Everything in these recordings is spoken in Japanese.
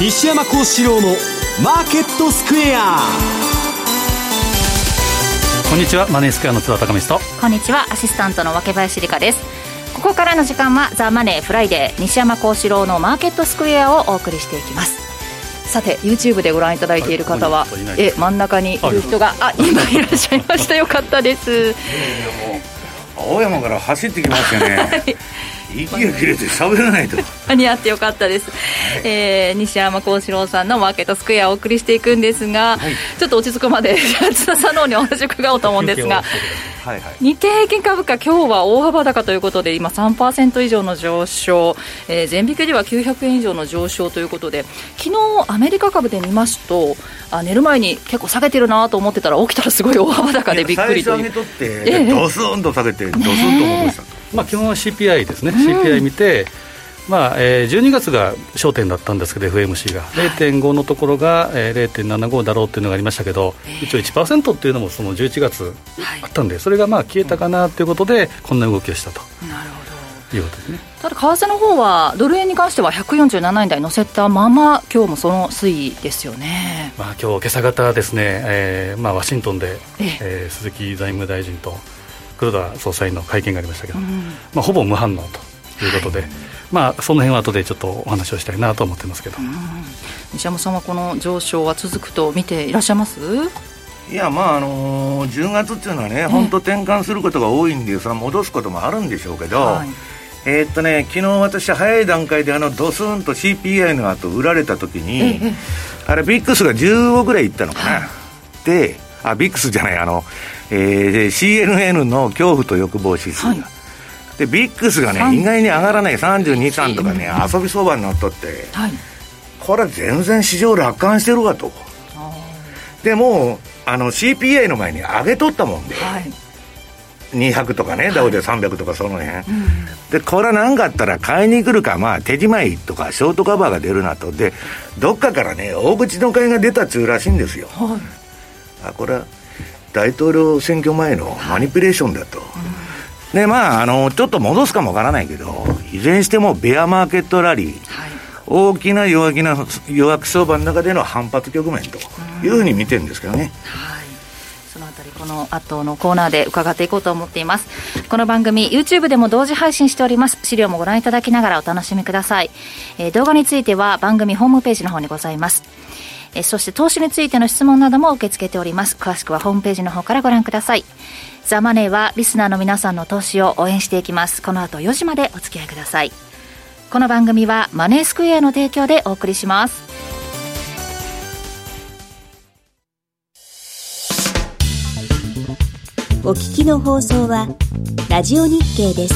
西山孝四郎のマーケットスクエア。こんにちは、マネースクエアの津田貴美と、こんにちは、アシスタントの脇林理香です。ここからの時間はザ・マネーフライデー、西山孝四郎のマーケットスクエアをお送りしていきます。さて YouTube でご覧いただいている方は、真ん中にいる人が今いらっしゃいましたよかったです。青山から走ってきましたね、はい、息が切れて喋らないと間に合ってよかったです、はい。西山孝四郎さんのマーケットスクエアをお送りしていくんですが、はい、ちょっと落ち着くまで津田さんの方にお話を伺おうと思うんですが、はいはい、日経平均株価今日は大幅高ということで今 3% 以上の上昇、全引けでは900円以上の上昇ということで、昨日アメリカ株で見ますと寝る前に結構下げてるなと思ってたら起きたらすごい大幅高でびっくりという。最初上げとって、ドスンと下げて、ドスンと戻りした、基本は CPI ですね、CPI 見て、12月が焦点だったんですけど FMC が 0.5 のところが 0.75 だろうというのがありましたけど、一応 1% というのもその11月あったんで、それが消えたかなということでこんな動きをしたと。なるほど。いうことですね。ただ為替の方はドル円に関しては147円台乗せたまま今日もその推移ですよね。今日今朝方ですね、ワシントンで、鈴木財務大臣と黒田総裁の会見がありましたけど、ほぼ無反応ということで、はい、その辺は後でちょっとお話をしたいなと思ってますけど、西山さんはこの上昇は続くと見ていらっしゃいます？いや、10月っていうのはね、本当転換することが多いんで、それは戻すこともあるんでしょうけど、はい、昨日私早い段階でドスンと CPI の後売られた時に、あれビックスが15ぐらいいったのかな、はい、でビックスじゃない、CNN の恐怖と欲望指数が、はい、でビックスがね意外に上がらない32、3とかね、遊び相場になっとって、はい、これは全然市場楽観してるわと。でもCPI の前に上げとったもんで、はい、200とかね、ダウで300とかその辺、はい、でこれは何かあったら買いに来るか、手仕舞いとかショートカバーが出るなと。でどっかからね大口の買いが出たっつうらしいんですよ、はい、これは大統領選挙前のマニピュレーションだと、はい。でちょっと戻すかもわからないけど、いずれにしてもベアマーケットラリー、はい、大きな弱気相場の中での反発局面というふうに見てるんですけどね、はい、そのあたりこの後のコーナーで伺っていこうと思っています。この番組 YouTube でも同時配信しております。資料もご覧いただきながらお楽しみください。動画については番組ホームページの方にございます。そして投資についての質問なども受け付けております。詳しくはホームページの方からご覧ください。ザ・マネーはリスナーの皆さんの投資を応援していきます。この後4時までお付き合いください。この番組はマネースクエアの提供でお送りします。お聞きの放送はラジオ日経です。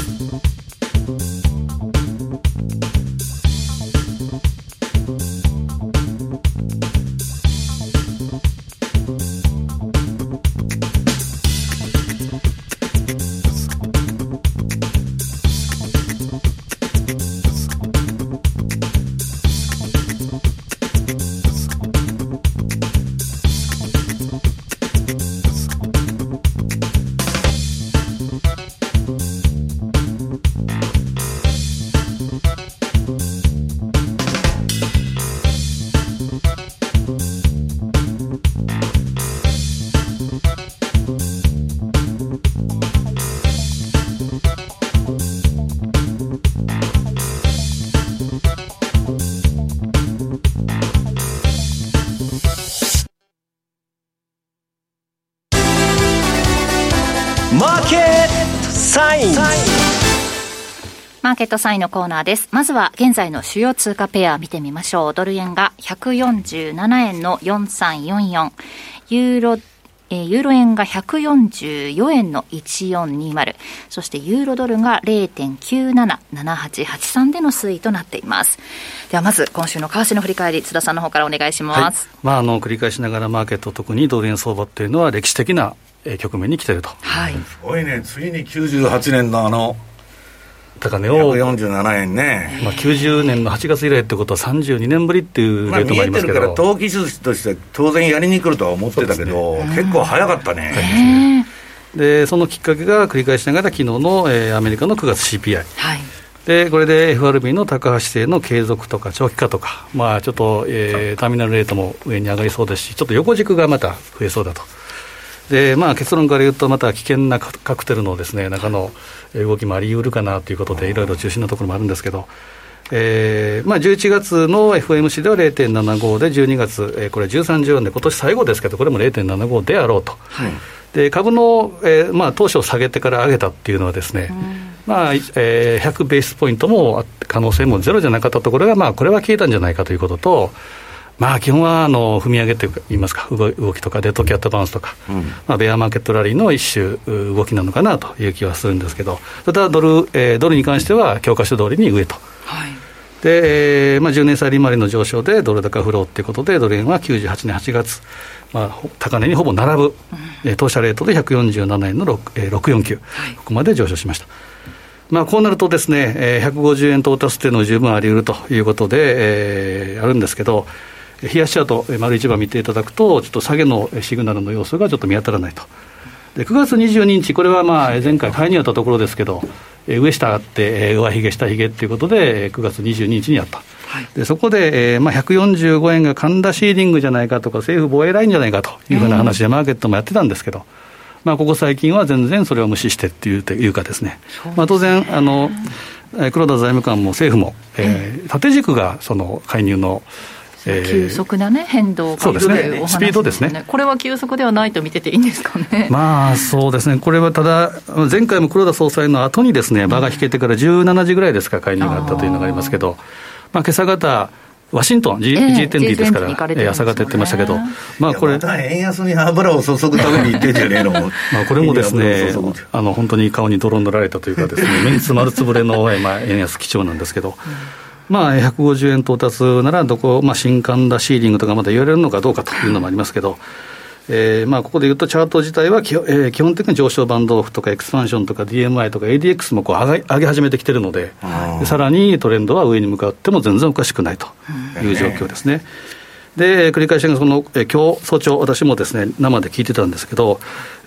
マーケットサインのコーナーです。まずは現在の主要通貨ペア見てみましょう。ドル円が147円の4344、ユーロ円が144円の1420、そしてユーロドルが 0.977883 での推移となっています。ではまず今週の為替の振り返り、津田さんの方からお願いします。はい、繰り返しながらマーケット、特にドル円相場っていうのは歴史的な局面に来ていると、はい、すごいね、ついに98年の高値を147円ね、90年の8月以来ってことは32年ぶりっていうレートもありますけど、見えてるから投機筋として当然やりに来るとは思ってたけど、ね、結構早かったね。でそのきっかけが繰り返しながら昨日の、アメリカの9月 CPI、はい、でこれで FRB の高橋制の継続とか長期化とか、まあ、ちょっと、ターミナルレートも上に上がりそうですし、ちょっと横軸がまた増えそうだと。でまあ、結論から言うとまた危険なカクテルのですね、中の動きもあり得るかなということでいろいろ中心なところもあるんですけど、まあ、11月の FOMC では 0.75 で12月、これ1314で今年最後ですけどこれも 0.75 であろうと、はい、で株の、まあ、当初下げてから上げたっていうのはですね、まあ100ベースポイントも可能性もゼロじゃなかったところが、まあ、これは消えたんじゃないかということと、まあ、基本は踏み上げといいますか動きとかデッドキャットバウンスとか、まあ、ベアマーケットラリーの一種動きなのかなという気はするんですけど、ただドルに関しては教科書通りに上と、はい、でまあ、10年債利回りの上昇でドル高フローということでドル円は98年8月、まあ、高値にほぼ並ぶ、当社レートで147円の649、はい、ここまで上昇しました。まあ、こうなるとですね、150円到達というのは十分あり得るということで、あるんですけど、冷やしチャート丸一番見ていただくとちょっと下げのシグナルの要素がちょっと見当たらないと。で9月22日これはまあ前回買いにやったところですけど、上下あって上髭下髭ということで9月22日にやった、はい、でそこで、まあ、145円が神田シーリングじゃないかとか政府防衛ラインじゃないかというふうな話でマーケットもやってたんですけど、まあ、ここ最近は全然それを無視してというかですね、まあ、当然黒田財務官も政府も、縦軸がその介入の急速な、ね、変動がというお話ですね。スピードですね。これは急速ではないと見てていいんですかね。まあそうですね。これはただ前回も黒田総裁の後にですね、場が引けてから17時ぐらいですか介入があったというのがありますけど、まあ、今朝方ワシントン G20 ですから、朝方言ってましたけど、まあこれまた円安に油を注ぐために言ってんじゃねえのまあこれもですね、本当に顔に泥塗られたというかですね、目に詰まるつぶれの、まあ、円安基調なんですけど、まあ、150円到達ならどこ、まあ、新神田シーリングとかまだ言われるのかどうかというのもありますけど、まあここで言うとチャート自体は基本的に上昇バンドオフとかエクスパンションとか DMI とか ADX もこう上げ始めてきてるので、さらにトレンドは上に向かっても全然おかしくないという状況ですね。で繰り返しその今日早朝私もですね生で聞いてたんですけど、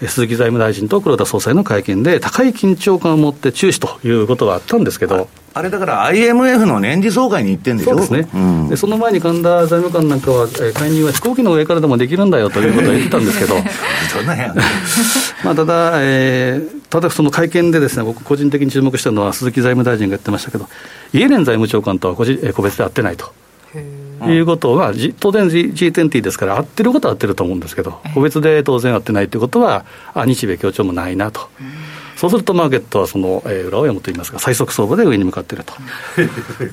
鈴木財務大臣と黒田総裁の会見で高い緊張感を持って注視ということはあったんですけど、あれだから IMF の年次総会に行ってんでしょ。そうですね、うん、でその前に神田財務官なんかは介入は飛行機の上からでもできるんだよということを言ってたんですけどまあただその会見でですね、僕個人的に注目したのは鈴木財務大臣が言ってましたけど、イエレン財務長官とは個別で会ってないということは、当然 G20 ですから合ってることは合ってると思うんですけど、個別で当然合ってないということは日米協調もないなと。そうするとマーケットはその裏を読むといいますか、最速相場で上に向かっていると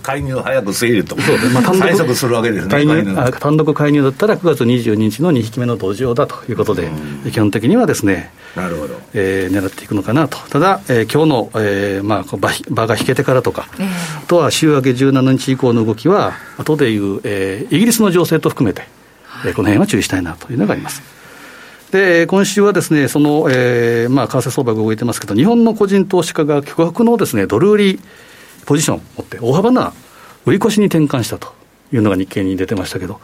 介入を早く制御と、まあ、最速するわけですね。単独介入だったら9月22日の2匹目の同時用だということで、基本的にはですね、なるほど、狙っていくのかなと。ただ、今日の、まあ、場が引けてからとか、あとは週明け17日以降の動きは後でいう、イギリスの情勢と含めて、この辺は注意したいなというのがあります。で今週はですね、その、まあ、為替相場が動いてますけど、日本の個人投資家が巨額のですね、ドル売りポジションを持って大幅な売り越しに転換したというのが日経に出てましたけど、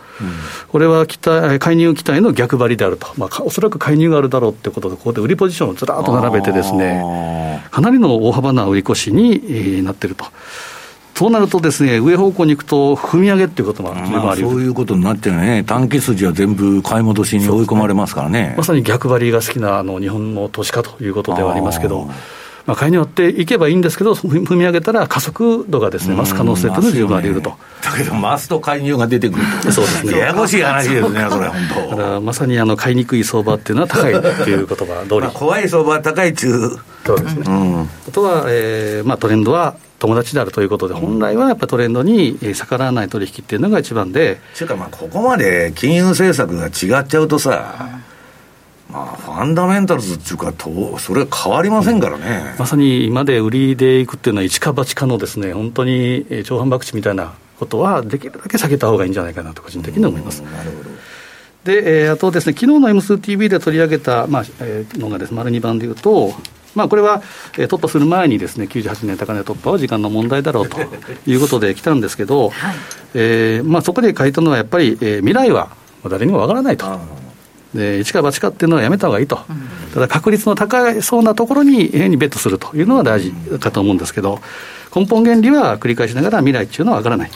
これは介入期待の逆張りであると、まあ、おそらく介入があるだろうということで、ここで売りポジションをずらっと並べてですね、かなりの大幅な売り越しになっていると。そうなるとですね、上方向に行くと踏み上げということもある、まあ、そういうことになってるね。短期筋は全部買い戻しに追い込まれますからね。まさに逆張りが好きな日本の投資家ということではありますけど、まあ、買いによっていけばいいんですけど、踏み上げたら加速度がですね、増す可能性というのは十分あり得ると、ね、だけど増すと介入が出てくるとそうですね、ややこしい話ですねこれ本当。だからまさに買いにくい相場っていうのは高いという言葉通り、まあ、怖い相場は高い中。そうですね、あとは、まあ、トレンドは友達であるということで、本来はやっぱトレンドに逆らわない取引っていうのが一番で、というかまあここまで金融政策が違っちゃうとさ、まあ、ファンダメンタルズっていうかそれは変わりませんからね、まさに今で売りでいくっていうのは一か八かのですね、本当に長反博打みたいなことはできるだけ避けた方がいいんじゃないかなと個人的に思います。なるほど。で、あとですね、昨日の M2TV で取り上げた、まあのがですね、丸2番でいうと、まあ、これは突破する前にですね、98年高値突破は時間の問題だろうということで来たんですけど、はい、まあ、そこで書いたのはやっぱり、未来は誰にもわからないと、で一か八かっていうのはやめた方がいいと、ただ確率の高そうなところに変にベットするというのは大事かと思うんですけど、根本原理は繰り返しながら未来っていうのは分からない。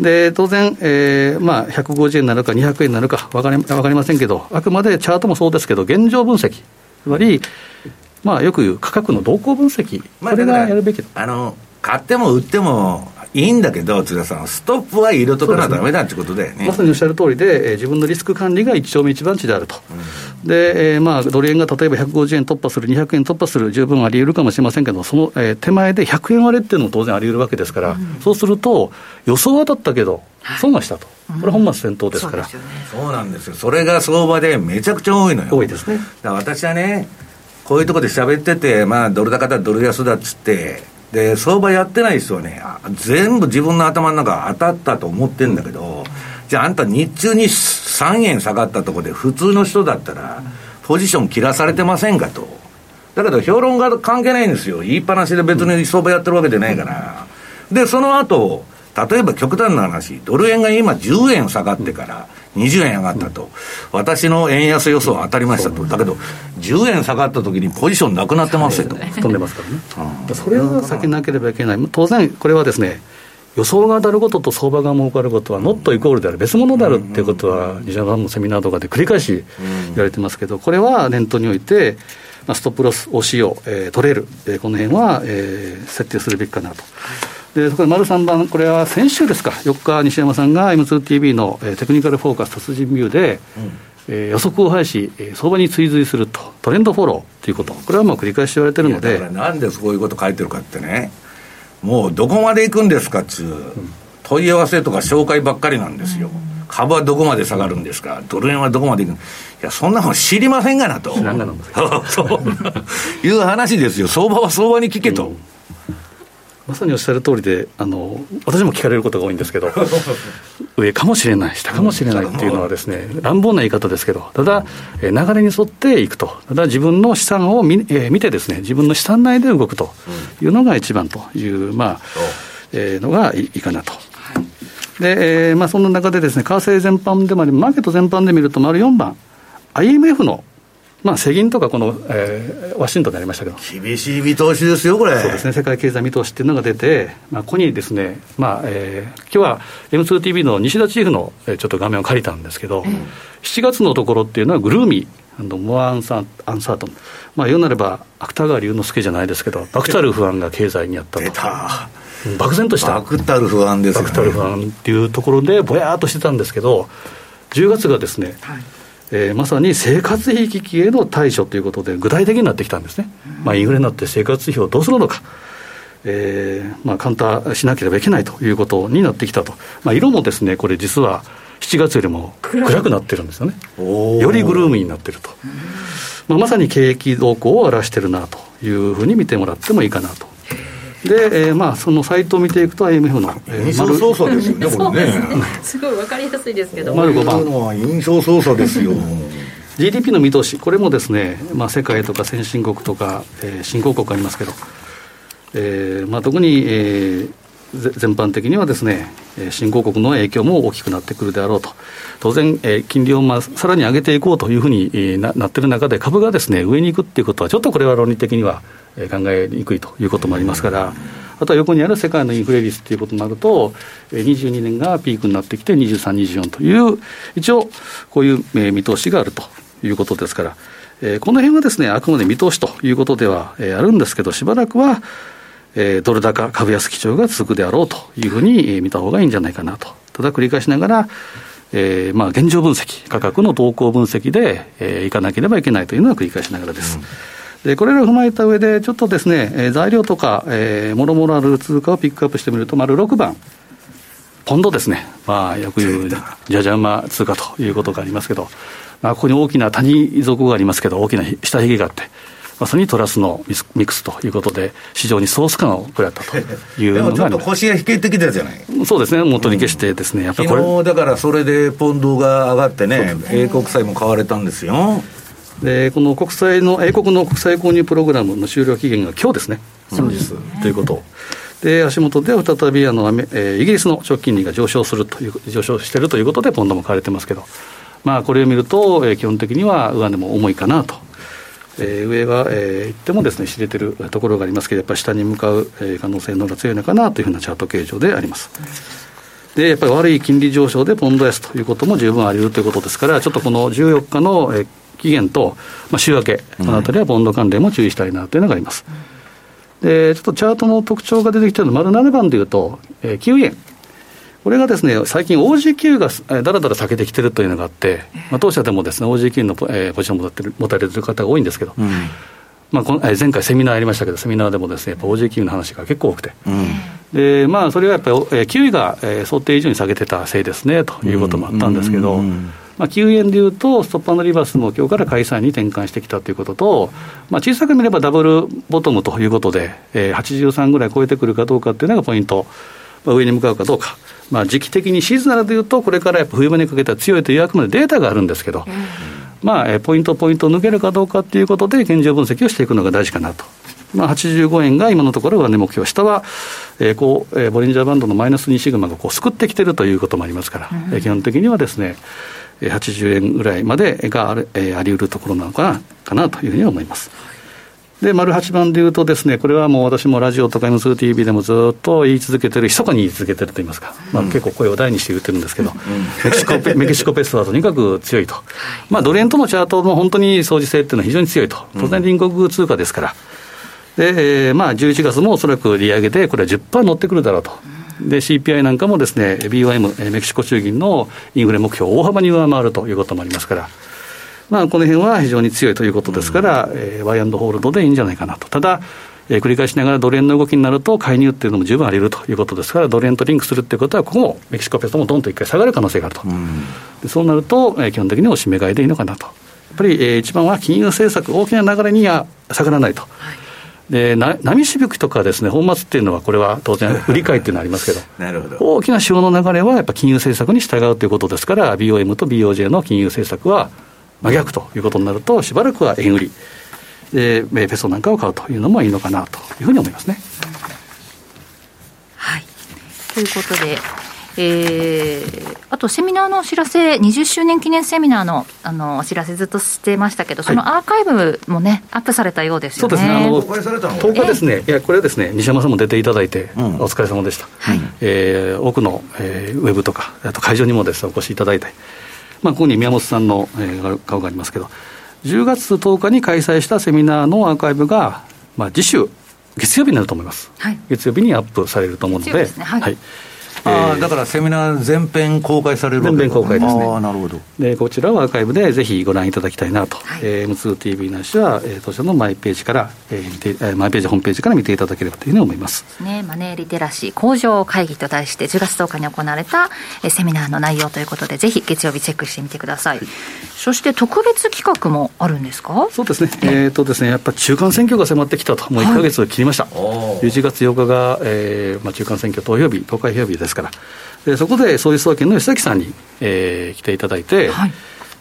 で当然、150円なのか200円なのか分かりませんけど、あくまでチャートもそうですけど現状分析、つまり、よく言う価格の動向分析、これがやるべきだ。買っても売ってもいいんだけど、津田さんストップは入れとかなダメだってことだよね。まさにおっしゃる通りで、自分のリスク管理が一丁目一番地であると、で、ドル円が例えば150円突破する200円突破する十分あり得るかもしれませんけど、その、手前で100円割れっていうのも当然あり得るわけですから、そうすると予想は当たったけど損はしたと、これ本末転倒ですから、そうなんですよ。それが相場でめちゃくちゃ多いのよ。多いですね。だから私はね、こういうところで喋ってて、ドル高だドル安だっつってで相場やってない人はね、全部自分の頭の中当たったと思ってんだけど、じゃああんた日中に3円下がったところで普通の人だったらポジション切らされてませんかと。だけど評論家関係ないんですよ。言いっぱなしで別に相場やってるわけじゃないから、でその後例えば極端な話、ドル円が今10円下がってから20円上がったと、私の円安予想は当たりましたと、だけど10円下がった時にポジションなくなってますよと、飛んでますからね、それは避けなければいけない。当然これはですね、予想が当たることと相場が儲かることはノットイコールである、別物であるっていうことは西山さんのセミナーとかで繰り返し言われてますけど、これは念頭において、ストップロス OCO、取れる、この辺は、設定するべきかなと。でそこで丸3番、これは先週ですか、4日、西山さんが M2TV のテクニカルフォーカス達人ビューで、予測を廃し相場に追随すると、トレンドフォローということ、これはもう繰り返し言われてるので、だからなんでそういうこと書いてるかってね、もうどこまで行くんですかっつう、問い合わせとか紹介ばっかりなんですよ。株はどこまで下がるんですか、ドル円はどこまでいくんですか、いやそんなの知りませんがなという話ですよ。相場は相場に聞けと、まさにおっしゃる通りで、私も聞かれることが多いんですけど上かもしれない下かもしれないっていうのはですね、乱暴な言い方ですけど、ただ流れに沿っていくと、ただ自分の資産を 見てですね、自分の資産内で動くというのが一番という、のがいいかなと。で、その中でですね、為替全般でもありマーケット全般で見ると、丸4番 IMF の世銀とかこの、ワシントンでありましたけど、厳しい見通しですよこれ。そうですね、世界経済見通しっていうのが出て、ここにですね、今日は M2TV の西田チーフの、ちょっと画面を借りたんですけど、7月のところっていうのはグルーミーモアアンサートン、言うなれば芥川龍之介じゃないですけど、漠たる不安が経済にあったと。出た、漠然とした漠たる不安ですね。漠たる不安っていうところでぼやーっとしてたんですけど、10月がですね、まさに生活費危機への対処ということで具体的になってきたんですね。インフレになって生活費をどうするのか、簡単しなければいけないということになってきたと、色もですね、これ実は7月よりも暗くなってるんですよね。よりグルーミーになってると、まさに景気動向を表してるなというふうに見てもらってもいいかなと。で、そのサイトを見ていくと IMF の、印象操作ですよね、これね。すごい分かりやすいですけど、丸5番は印象操作ですよ。GDP の見通し、これもですね、世界とか先進国とか、新興国ありますけど、特に、全般的にはですね、新興国の影響も大きくなってくるであろうと。当然、金利をさらに上げていこうというふうになっている中で、株がですね、上に行くっていうことはちょっとこれは論理的には考えにくいということもありますから、あとは横にある世界のインフレ率ということになると、22年がピークになってきて23、24という一応こういう見通しがあるということですから、この辺はですね、あくまで見通しということではあるんですけど、しばらくはドル高株安基調が続くであろうというふうに見た方がいいんじゃないかなと。ただ繰り返しながら、現状分析、価格の動向分析で、いかなければいけないというのは繰り返しながらです、でこれらを踏まえた上でちょっとですね、材料とか、もろもろある通貨をピックアップしてみると、丸6番ポンドですね、よく言うじゃじゃ馬通貨ということがありますけど、ここに大きな谷底がありますけど、大きな下髭があって、まさにトラスのミックスということで市場にソース感を食らったというのがでもちょっと腰が引けてきたじゃない。そうですね、元に消してですね、やっぱりこれ昨日だからそれでポンドが上がってね、英国債も買われたんですよ。でこの英国の国債購入プログラムの終了期限が今日ですね、本日ということで、足元で再びイギリスの長期金利が上昇しているということでポンドも買われてますけど、これを見ると、基本的には上値も重いかなと。上がいってもですね知れてるところがありますけど、やっぱり下に向かう可能性の方が強いのかなというふうなチャート形状であります。でやっぱり悪い金利上昇でポンド安ということも十分あり得るということですから、ちょっとこの14日の期限と、週明けこのあたりはポンド関連も注意したいなというのがあります。でちょっとチャートの特徴が出てきているの丸7番でいうと、9円これがですね最近 OG9 がだらだら下げてきてるというのがあって、当社でもですね OG9 のポジションを持たれてる方が多いんですけど、前回セミナーありましたけど、セミナーでもですね OG9 の話が結構多くて、でそれはやっぱり 9 が想定以上に下げてたせいですねということもあったんですけど、9円でいうとストップ&リバースも今日から買いサインに転換してきたということと、小さく見ればダブルボトムということで、83ぐらい超えてくるかどうかというのがポイント、上に向かうかどうか、時期的にシーズナルでいうとこれからやっぱ冬場にかけては強いというあくまでデータがあるんですけど、ポイントを抜けるかどうかということで現状分析をしていくのが大事かなと。85円が今のところは目標、下は、ボリンジャーバンドのマイナス2シグマがすくってきてるということもありますから、基本的にはですね80円ぐらいまでがあり得るところなのかなというふうに思います。で丸8番でいうとですね、これはもう私もラジオとか M2TV でもずっと言い続けてる、密かに言い続けてると言いますか、結構声を大にして言ってるんですけど、メキシコペソはとにかく強いと、ドル円とのチャートも本当に相似性っていうのは非常に強いと。当然隣国通貨ですから、で11月もおそらく利上げでこれは 10% 乗ってくるだろうと。で CPI なんかもですね BOM メキシコ中銀のインフレ目標を大幅に上回るということもありますから、この辺は非常に強いということですから、ワイアンドホールドでいいんじゃないかなと。ただ、繰り返しながらドル円の動きになると介入っていうのも十分あり得るということですから、ドル円とリンクするっていうことはここもメキシコペソもドンと一回下がる可能性があると、でそうなると、基本的におしめ買いでいいのかなと。やっぱり、一番は金融政策大きな流れには下がらないと、で波しぶきとかですね本末っていうのはこれは当然売り買いっていうのはありますけ なるほど、大きな潮の流れはやっぱ金融政策に従うということですから BOM と BOJ の金融政策は真逆ということになるとしばらくは円売りでペソなんかを買うというのもいいのかなというふうに思いますね。はい、ということで、あとセミナーのお知らせ、20周年記念セミナー のお知らせずっとしてましたけど、そのアーカイブもね、アップされたようですよね。そうですね、10日ですね、いやこれはですね西山さんも出ていただいて、お疲れ様でした。多くの、ウェブとかあと会場にもですねお越しいただいて、ここに宮本さんの、顔がありますけど、10月10日に開催したセミナーのアーカイブが、次週月曜日になると思います、月曜日にアップされると思うので、だからセミナー全編公開されるわけですね。全編公開ですね。なるほど。でこちらはアーカイブでぜひご覧いただきたいなと、M2TV なしは、当社のマイページから、マイページホームページから見ていただければというふうに思います。ですね、マネーリテラシー向上会議と題して10月10日に行われた、セミナーの内容ということで、ぜひ月曜日チェックしてみてください。そして特別企画もあるんですか？そうですね、やっぱ中間選挙が迫ってきたと、もう1ヶ月を切りました、11月8日が、中間選挙投票日、投開票日ですから、でそこで総理総研の吉崎さんに、来ていただいて、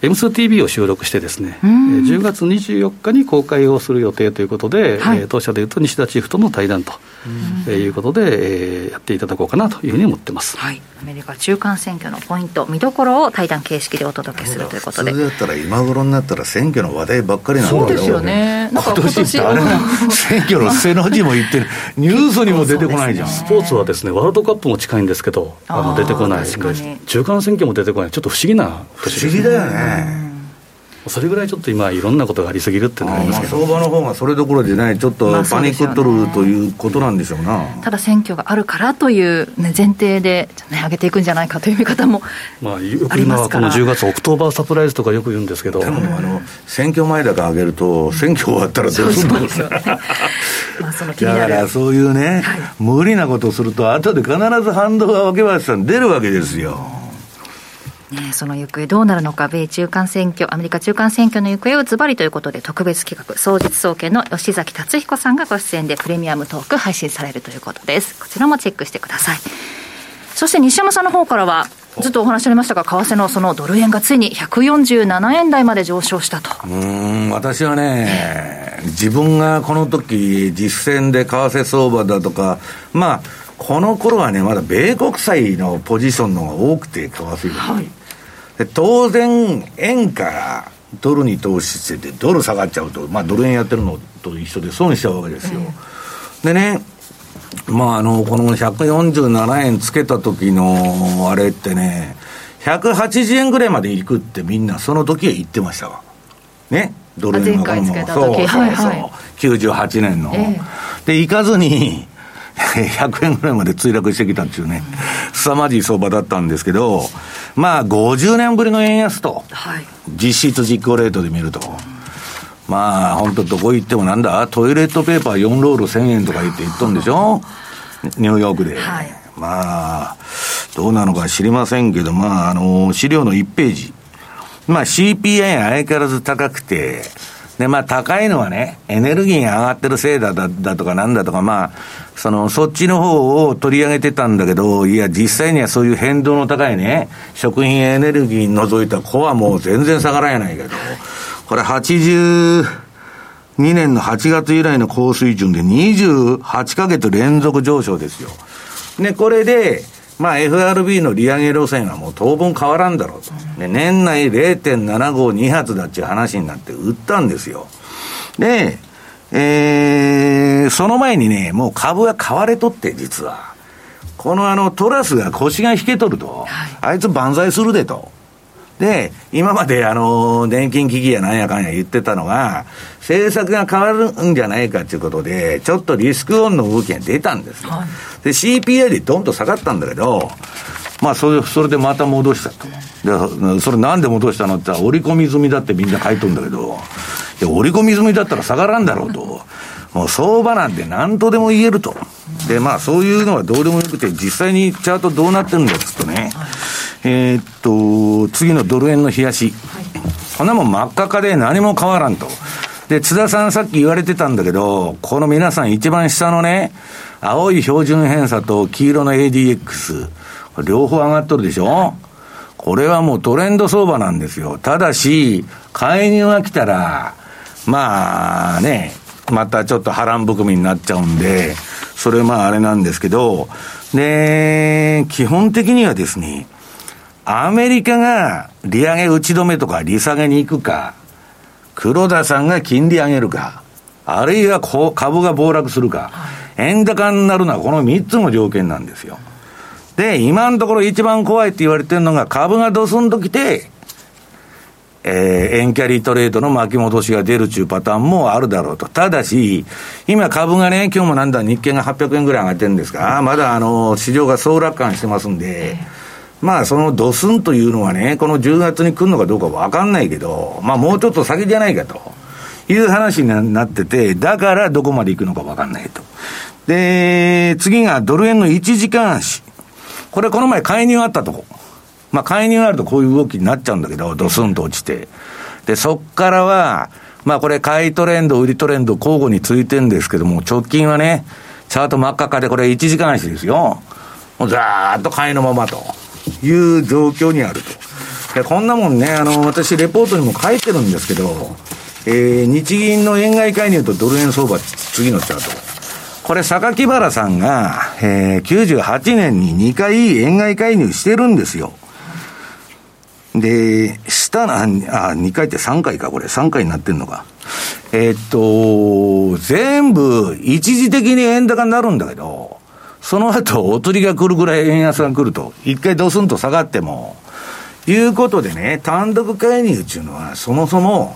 M2TV を収録してですね、10月24日に公開をする予定ということで、当社でいうと西田チーフとの対談ということで、やっていただこうかなというふうに思ってます、アメリカ中間選挙のポイント見どころを対談形式でお届けするということで、普通だったら今頃になったら選挙の話題ばっかりなんだけど、そうですよね、なんか今年誰も選挙の背の字も言ってるニュースにも出てこないじゃん、スポーツはですねワールドカップも近いんですけど出てこない、中間選挙も出てこない、ちょっと不思議な年ですね。不思議だよね。それぐらいちょっと今いろんなことがありすぎるっていうのがありますけど、相場の方がそれどころじゃない、ちょっとパニック取るということなんでしょうな、ただ選挙があるからという、前提で、上げていくんじゃないかという見方もありますから、今はこの10月オクトーバーサプライズとかよく言うんですけど、でも選挙前だけ上げると選挙終わったらどうするんですよね。だからそういうね、無理なことをすると後で必ず反動が若林さん出るわけですよ。その行方どうなるのか、米中間選挙、アメリカ中間選挙の行方をズバリということで、特別企画、双日総研の吉崎達彦さんがご出演でプレミアムトーク配信されるということです。こちらもチェックしてください。そして西山さんの方からはずっとお話しありましたが、為替のそのドル円がついに147円台まで上昇したと。私はね、自分がこの時実戦で為替相場だとか、この頃はねまだ米国債のポジションの方が多くて為替より、当然円からドルに投資しててドル下がっちゃうと、まあ、ドル円やってるのと一緒で損しちゃうわけですよ、でね、まあ、この147円つけた時のあれってね180円ぐらいまで行くってみんなその時は言ってましたわね、ドル円のこのまま98年の、で行かずに100円ぐらいまで墜落してきたっていうね、凄まじい相場だったんですけど、まあ50年ぶりの円安と、はい、実質実行レートで見ると、まあ本当どこ行ってもなんだトイレットペーパー4ロール1000円とか言って言っとんでしょニューヨークで、はい、まあどうなのか知りませんけど、まあ資料の1ページ、まあ CPI 相変わらず高くて、でまあ高いのはねエネルギーが上がってるせいだとかなんだとか、まあそっちの方を取り上げてたんだけど、いや実際にはそういう変動の高いね食品エネルギー除いた子はもう全然下がらやないけど、これ82年の8月以来の高水準で28ヶ月連続上昇ですよ。でこれでまあ FRB の利上げ路線はもう当分変わらんだろうと、で年内 0.752 発だっていう話になって売ったんですよ。で、その前にねもう株は買われとって、実はこのトラスが腰が引けとると、あいつ万歳するでと、で今まで年金危機やなんやかんや言ってたのが政策が変わるんじゃないかということでちょっとリスクオンの動きが出たんですよ、はい、で CPI でドンと下がったんだけど、まあそれでまた戻したと。でそれなんで戻したのって言ったら織り込み済みだってみんな書いとるんだけど、で織り込み済みだったら下がらんだろうと、もう相場なんて何とでも言えると。でまあそういうのはどうでもよくて、実際にチャートどうなってるんだっつうとね、はい、次のドル円の冷やし、はい、こんなもん真っ赤かで何も変わらんと。で津田さんさっき言われてたんだけど、この皆さん一番下のね青い標準偏差と黄色の ADX 両方上がっとるでしょ。これはもうトレンド相場なんですよ。ただし介入が来たらまあねまたちょっと波乱含みになっちゃうんで、それまああれなんですけど、で基本的にはですねアメリカが利上げ打ち止めとか利下げに行くか、黒田さんが金利上げるか、あるいは株が暴落するか、円高になるのはこの3つの条件なんですよ。で今のところ一番怖いって言われてるのが株がドスンときて、円キャリートレードの巻き戻しが出るというパターンもあるだろうと。ただし今株がね今日もなんだ日経が800円ぐらい上がってるんですが、まだ市場が総楽観してますんで、まあそのドスンというのはねこの10月に来るのかどうか分かんないけど、まあもうちょっと先じゃないかという話になってて、だからどこまで行くのか分かんないと。で次がドル円の1時間足、これこの前介入あったとこ、まあ介入あるとこういう動きになっちゃうんだけど、ドスンと落ちて、でそっからはまあこれ買いトレンド売りトレンド交互についてるんですけども、直近はねチャート真っ赤かでこれ1時間足ですよ、もうざーっと買いのままという状況にあると。でこんなもんね私レポートにも書いてるんですけど、日銀の円買い介入とドル円相場次のチャート、これ榊原さんが、98年に2回円買い介入してるんですよ。で下の2回って3回か、これ3回になってんのか、全部一時的に円高になるんだけど、その後お釣りが来るぐらい円安が来ると、一回ドスンと下がってもいうことでね、単独介入っていうのはそもそも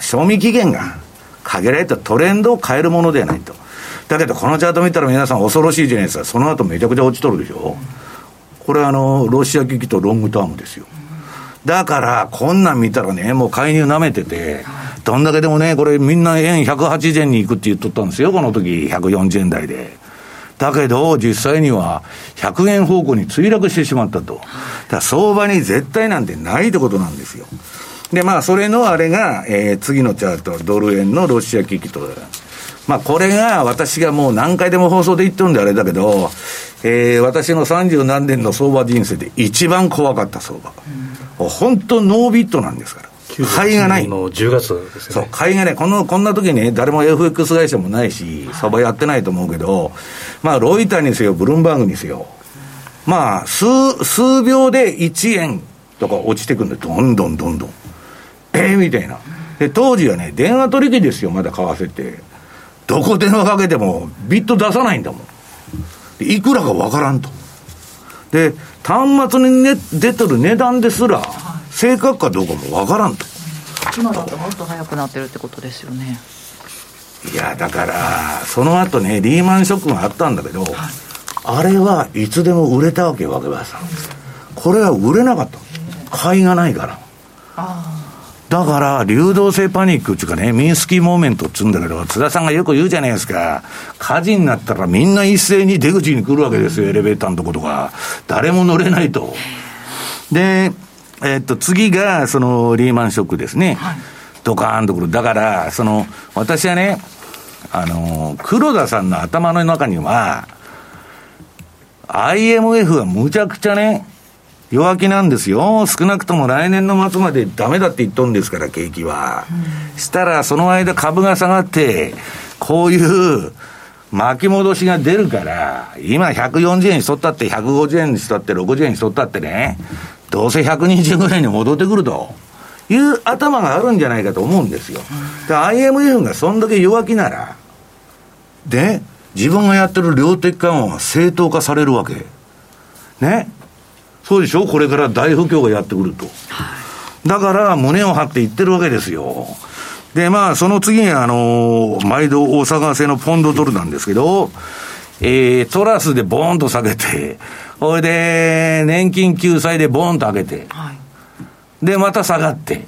賞味期限が限られたトレンドを変えるものではないと。だけどこのチャート見たら皆さん恐ろしいじゃないですか。その後めちゃくちゃ落ちとるでしょ。これロシア危機とロングタームですよ。だからこんなん見たらねもう介入舐めてて、どんだけでもねこれみんな円180円に行くって言っとったんですよこの時140円台で。だけど実際には100円方向に墜落してしまったと。だから相場に絶対なんてないってことなんですよ。でまあそれのあれが、次のチャートドル円のロシア危機と、まあこれが私がもう何回でも放送で言ってるんであれだけど、私の30何年の相場人生で一番怖かった相場、本当ノービットなんですから、買いがないの10月ですよね。そう買いがないこんな時にね誰も FX 会社もないし相場やってないと思うけど、まあロイターにせよブルームバーグにせよ、まあ数秒で1円だから落ちてくるんで、どんどんどんどんみたいな。で当時はね、電話取り引きですよ、まだ為替って。どこ電話かけてもビット出さないんだもん。でいくらかわからんと。で端末に、ね、出てる値段ですら正確かどうかもわからんと。今だともっと早くなってるってことですよね。いやだからその後ね、リーマンショックがあったんだけど、はい、あれはいつでも売れたわけ、若林さん。これは売れなかった、買いがないから。だから流動性パニックっていうかね、ミンスキーモーメントっつうんだけど、津田さんがよく言うじゃないですか、火事になったらみんな一斉に出口に来るわけですよ、エレベーターのとことか誰も乗れないと。で、次がそのリーマンショックですね、はい、ドカーンとくる。だからその私はね、黒田さんの頭の中には IMF がむちゃくちゃね弱気なんですよ。少なくとも来年の末までダメだって言っとんですから、景気は、うん、したらその間株が下がってこういう巻き戻しが出るから、今140円にしとったって150円にしとって60円にしとったってね、どうせ120ぐらいに戻ってくるという頭があるんじゃないかと思うんですよ。で IMF がそんだけ弱気なら、で自分がやってる量的緩和が正当化されるわけね。そうでしょ、これから大不況がやってくると。だから胸を張って言ってるわけですよ。でまあその次に毎度大阪製のポンドドルなんですけど、トラスでボーンと下げて、それで年金救済でボーンと上げて、はい、でまた下がって、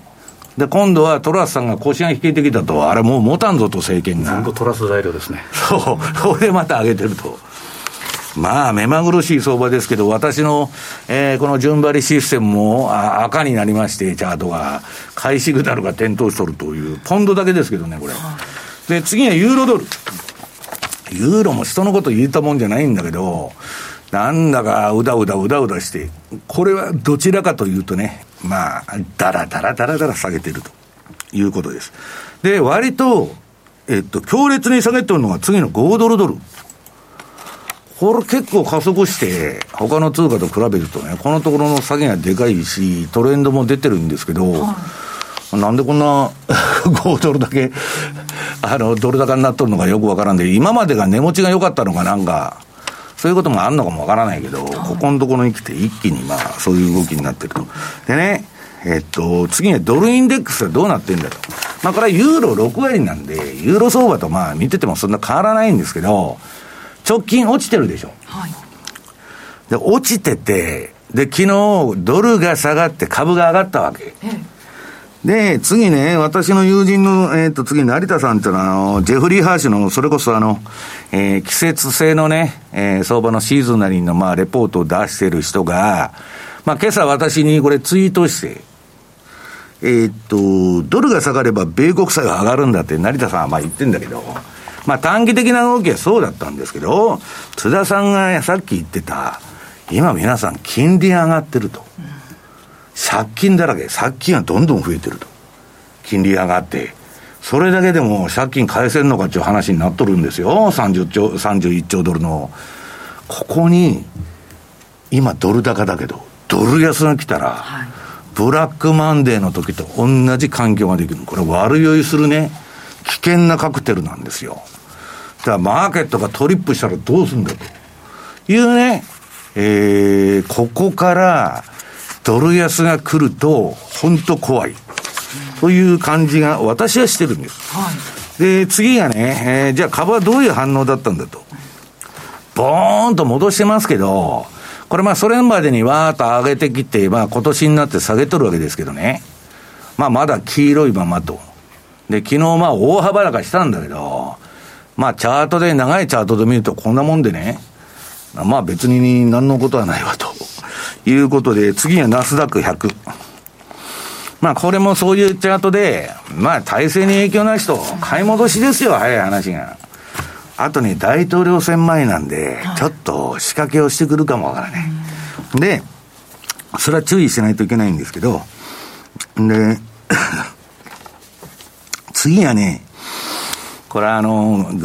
で今度はトラスさんが腰が引けてきたと、あれもう持たんぞと政権が。本当トラス材料ですね。そう、それでまた上げてると。まあ目まぐるしい相場ですけど、私の、この順張りシステムも赤になりまして、チャートが買いシグナルが点灯しとるという、ポンドだけですけどね、これ。で次はユーロドル。ユーロも人のこと言ったもんじゃないんだけど、なんだかうだうだして、これはどちらかというとね、まあだらだら下げてるということです。で割と、強烈に下げてるのが次の5ドルドル。これ結構加速して他の通貨と比べるとね、このところの下げがでかいし、トレンドも出てるんですけど、はい、なんでこんな5ドルだけドル高になっとるのかよくわからんで、今までが値持ちが良かったのかなんか、そういうこともあんのかもわからないけど、はい、ここのところに来て一気にまあそういう動きになってると。でね、次にドルインデックスはどうなってんだと。まあこれはユーロ6割なんで、ユーロ相場とまあ見ててもそんな変わらないんですけど、直近落ちてるでしょ、はい、で落ちてて、で昨日ドルが下がって株が上がったわけ、で次ね、私の友人の、次成田さんっていうのはジェフリー・ハーシュのそれこそ季節性のね、相場のシーズナリーのまあレポートを出してる人が、まあ、今朝私にこれツイートして、ドルが下がれば米国債が上がるんだって成田さんはまあ言ってんだけど、まあ短期的な動きはそうだったんですけど、津田さんがさっき言ってた、今皆さん金利上がってると、うん、借金だらけ、借金がどんどん増えてると、金利上がってそれだけでも借金返せんのかっていう話になっとるんですよ、31兆ドルの。ここに今ドル高だけどドル安が来たら、はい、ブラックマンデーの時と同じ環境ができる。これ悪酔いするね、危険なカクテルなんですよ。だからマーケットがトリップしたらどうするんだというね、ここからドル安が来ると本当怖いという感じが私はしてるんです、はい、で次がね、じゃあ株はどういう反応だったんだと。ボーンと戻してますけど、これまあそれまでにわーっと上げてきて、まあ今年になって下げとるわけですけどね、まあまだ黄色いままと。で昨日まあ大幅高したんだけど、まあチャートで、長いチャートで見るとこんなもんでね、まあ別に何のことはないわということで、次はナスダック100。まあこれもそういうチャートで、まあ体制に影響なしと、買い戻しですよ、早い話が。あとね、大統領選前なんでちょっと仕掛けをしてくるかもわからない。でそれは注意しないといけないんですけど、で次はね、これグ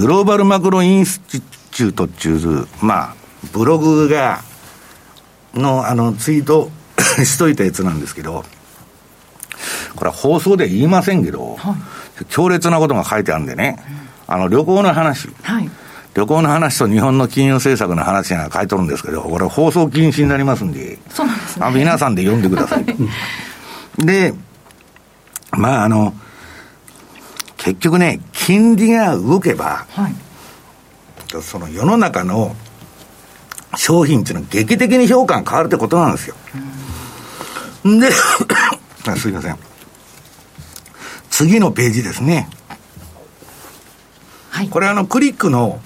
ローバルマクロインスティチュートっていう、まあブログがのツイートしといたやつなんですけど、これは放送で言いませんけど、はい、強烈なことが書いてあるんでね、旅行の話、はい、旅行の話と日本の金融政策の話が書いとるんですけど、これ放送禁止になりますんで、そうなんですね、皆さんで読んでください、はい、で、まあ結局ね、金利が動けば、はい、その世の中の商品っていうのは劇的に評価が変わるってことなんですよ。ですいません、次のページですね、はい、これクリックの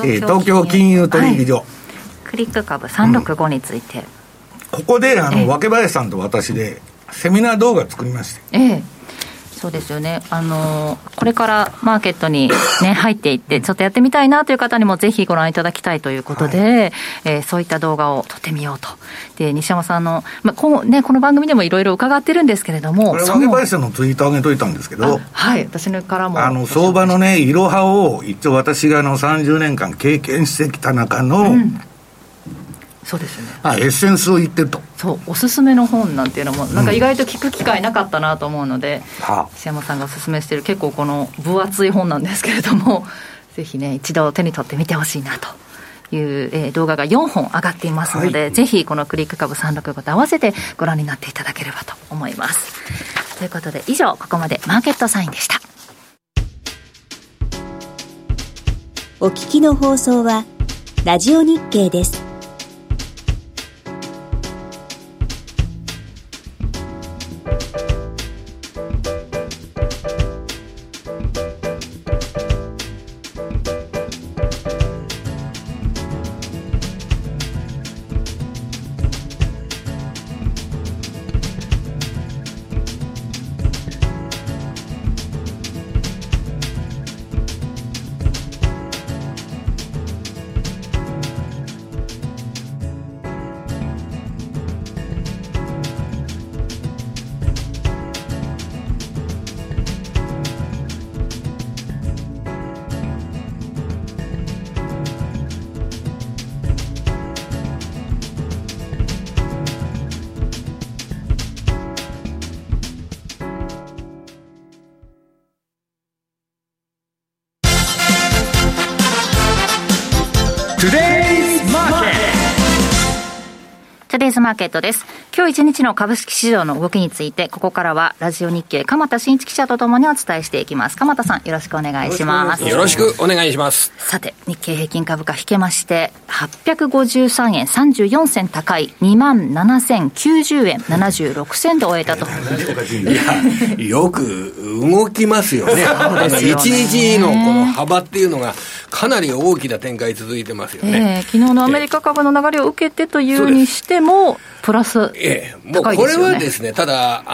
東京金融取引所、はい、クリック株365について、うん、ここで若林さんと私でセミナー動画作りまして、そうですよね、これからマーケットに、ね、入っていってちょっとやってみたいなという方にもぜひご覧いただきたいということで、はい、そういった動画を撮ってみようと。で、西山さんの、この番組でもいろいろ伺ってるんですけれども、これは上林さんのツイート上げといたんですけど、はい、私からも相場のねいろはを一応私が30年間経験してきた中の、うんそうですね、エッセンスを言ってると。そう、おすすめの本なんていうのもなんか意外と聞く機会なかったなと思うので、石山さんがおすすめしている結構この分厚い本なんですけれども、ぜひね一度手に取ってみてほしいなという、動画が4本上がっていますので、はい、ぜひこのクリック株365と合わせてご覧になっていただければと思います。ということで以上、ここまでマーケットサインでした。お聞きの放送はラジオ日経です。マーケットです。今日一日の株式市場の動きについて、ここからはラジオ日経鎌田新一記者とともにお伝えしていきます。鎌田さん、よろしくお願いします。よろしくお願いします。さて、日経平均株価引けまして853円34銭高い 27,090 円76銭で終えたと。いや、よく動きますよね。一日のこの幅っていうのがかなり大きな展開続いてますよね。昨日のアメリカ株の流れを受けてというにしてもプラス高いですよね。もうこれはですね、ただ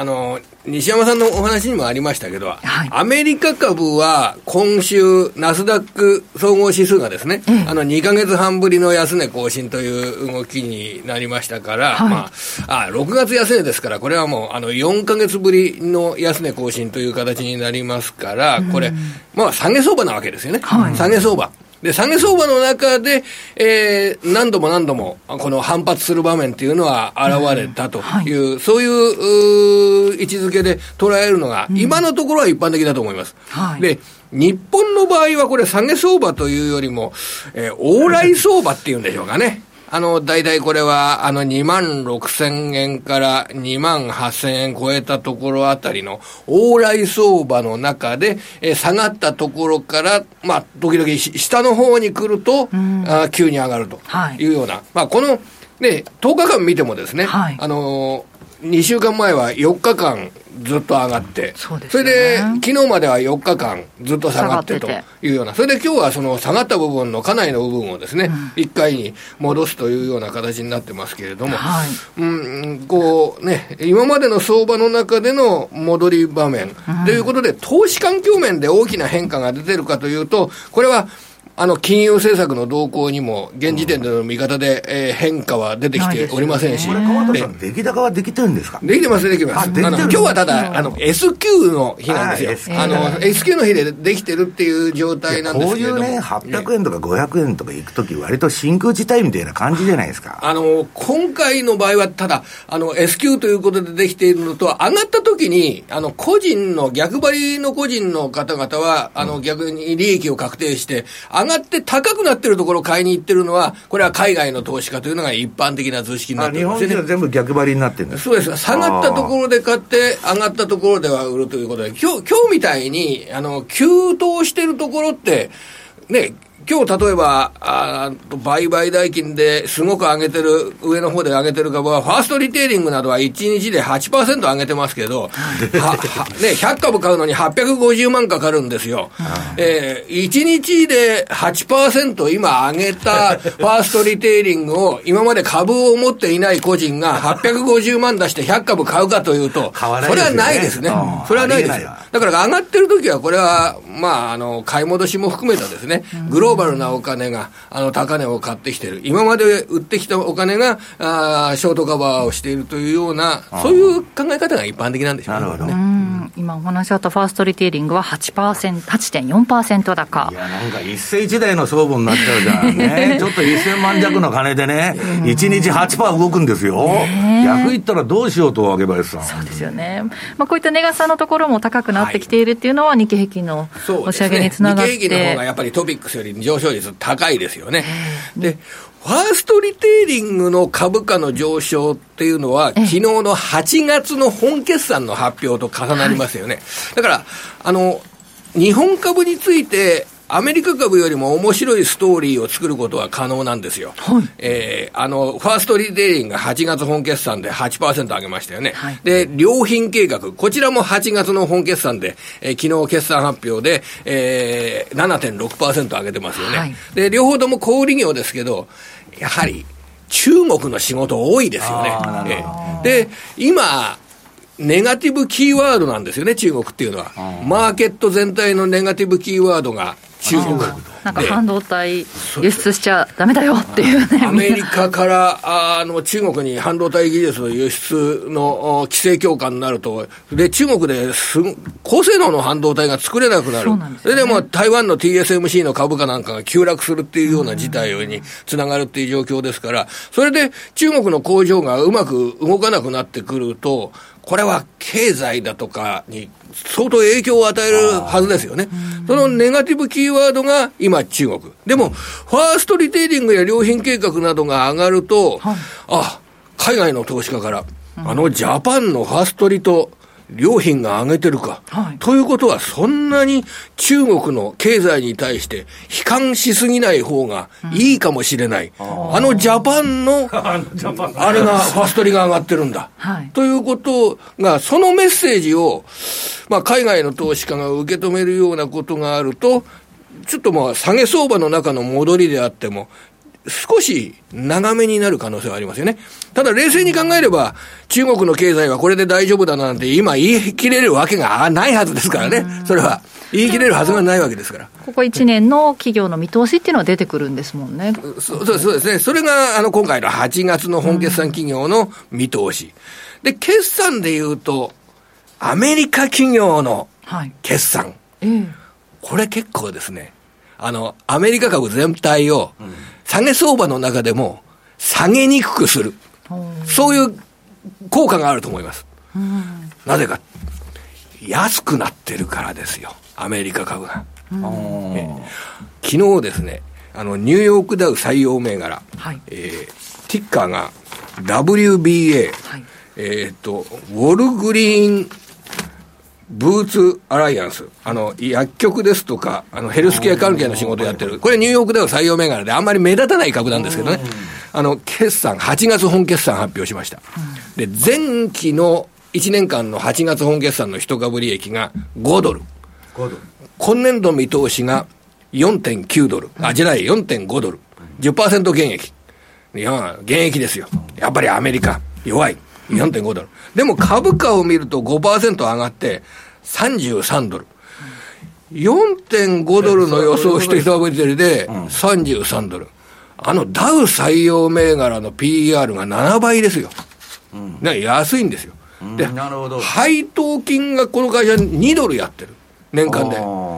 西山さんのお話にもありましたけど、はい、アメリカ株は今週ナスダック総合指数がですね、2ヶ月半ぶりの安値更新という動きになりましたから、はい、6月安値ですから、これはもう4ヶ月ぶりの安値更新という形になりますから、これ、下げ相場なわけですよね、はい、下げ相場で、下げ相場の中で、何度もこの反発する場面というのは現れたという、はい、そういう位置づけで捉えるのが、今のところは一般的だと思います。はい、で、日本の場合はこれ下げ相場というよりも、往来相場っていうんでしょうかね。だいたいこれは、26,000円から28,000円超えたところあたりの往来相場の中で、下がったところから、時々下の方に来ると、急に上がるというような。はい、この、ね、10日間見てもですね、はい、2週間前は4日間ずっと上がって、それで昨日までは4日間ずっと下がってというような、それで今日はその下がった部分のかなりの部分をですね、1回に戻すというような形になってますけれども、今までの相場の中での戻り場面ということで、投資環境面で大きな変化が出てるかというと、これは金融政策の動向にも現時点での見方で、変化は出てきておりませんし、出来高はできてるんですか？できてます、できてます。今日はただS q の日なんですよ。S q の日でできてるっていう状態なんですけれども、こういうね800円とか500円とか行くとき、割と真空地帯みたいな感じじゃないですか。今回の場合はただS q ということでできているのと、上がったときに個人の逆張りの個人の方々は逆に利益を確定して上がって高くなってるところを買いに行ってるのは、これは海外の投資家というのが一般的な図式になっています。日本人は全部逆張りになってるんです。そうです。下がったところで買って上がったところでは売るということで、今日みたいに急騰してるところってね。今日例えば売買代金ですごく上げてる、上の方で上げてる株はファーストリテイリングなどは1日で 8% 上げてますけどね、100株買うのに850万かかるんですよ。1日で 8% 今上げたファーストリテイリングを今まで株を持っていない個人が850万出して100株買うかというと、それはないですね。それはないです。だから上がってる時はこれは買い戻しも含めたですね、グローバルグローバルなお金が高値を買ってきている、今まで売ってきたお金がショートカバーをしているというような、そういう考え方が一般的なんでしょうね。なるほど。今お話しあったファーストリテイリングは 8.4% 高。いや、なんか一世一代の相場になっちゃうじゃんね。ちょっと1000万弱の金でね、1日 8% 動くんですよ。逆言ったらどうしようとわけばですさん。そうですよね。こういった値傘のところも高くなってきているっていうのは、日経平均の押し上げにつながって、日経平均の方がやっぱりトピックスより上昇率高いですよね。で、ファーストリテイリングの株価の上昇っていうのは、昨日の8月の本決算の発表と重なりますよね。だから日本株についてアメリカ株よりも面白いストーリーを作ることは可能なんですよ。ファーストリテイリングが8月本決算で 8% 上げましたよね。で、良品計画、こちらも8月の本決算で、昨日決算発表で、7.6% 上げてますよね。で、両方とも小売業ですけど、やはり中国の仕事多いですよね。で、今ネガティブキーワードなんですよね、中国っていうのは。マーケット全体のネガティブキーワードが中国。なんか半導体輸出しちゃダメだよっていうね。アメリカから中国に半導体技術の輸出の規制強化になると、で、中国です高性能の半導体が作れなくなる。それで台湾の TSMC の株価なんかが急落するっていうような事態につながるっていう状況ですから、それで中国の工場がうまく動かなくなってくると、これは経済だとかに相当影響を与えるはずですよね。そのネガティブキーワードが今中国。でもファーストリテイリングや良品計画などが上がると、海外の投資家からジャパンのファーストリと良品が上げてるか、ということはそんなに中国の経済に対して悲観しすぎない方がいいかもしれない、ジャパンのあれがファーストリが上がってるんだ、ということが、そのメッセージを、海外の投資家が受け止めるようなことがあると、ちょっと下げ相場の中の戻りであっても少し長めになる可能性はありますよね。ただ冷静に考えれば、中国の経済はこれで大丈夫だなんて今言い切れるわけがないはずですからね。それは言い切れるはずがないわけですから。ここ1年の企業の見通しっていうのは出てくるんですもんね。そうですね。それが今回の8月の本決算企業の見通し。で、決算でいうと、アメリカ企業の決算。これ結構ですね。アメリカ株全体を下げ相場の中でも下げにくくする、そういう効果があると思います。なぜか、安くなってるからですよ、アメリカ株が。昨日ですね、ニューヨークダウ採用銘柄、ティッカーが WBA、ウォルグリーンブーツアライアンス、薬局ですとかヘルスケア関係の仕事をやってる、これニューヨークでは採用銘柄であんまり目立たない株なんですけどね、決算8月本決算発表しました。で、前期の1年間の8月本決算の一株利益が$5、今年度見通しが$4.9、$4.5、10% 減益。いや、減益ですよ、やっぱりアメリカ弱い。$4.5。でも株価を見ると 5% 上がって$33。4.5 ドルの予想して下振りで、33ドル。あのダウ採用銘柄の PER が7倍ですよ。ね、安いんですよ。で、なるほど。配当金がこの会社2ドルやってる。年間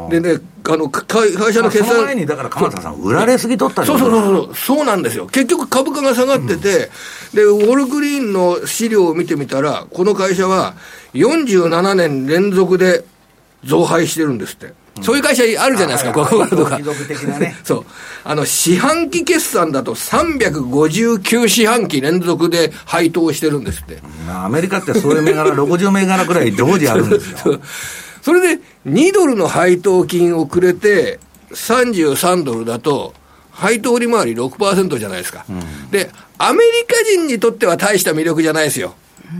で。でね、あの会社の決算、その前にだから鎌田さん売られすぎとったんじゃないですか。そうなんですよ。結局株価が下がってて、でウォールグリーンの資料を見てみたら、この会社は47年連続で増配してるんですって。そういう会社あるじゃないですか、ここからとか。持続的なね。そう。四半期決算だと359四半期連続で配当してるんですって。アメリカってそういう銘柄、60銘柄くらい同時あるんですよ。それで、2ドルの配当金をくれて、33ドルだと、配当利回り 6% じゃないですか、うん。で、アメリカ人にとっては大した魅力じゃないですよ。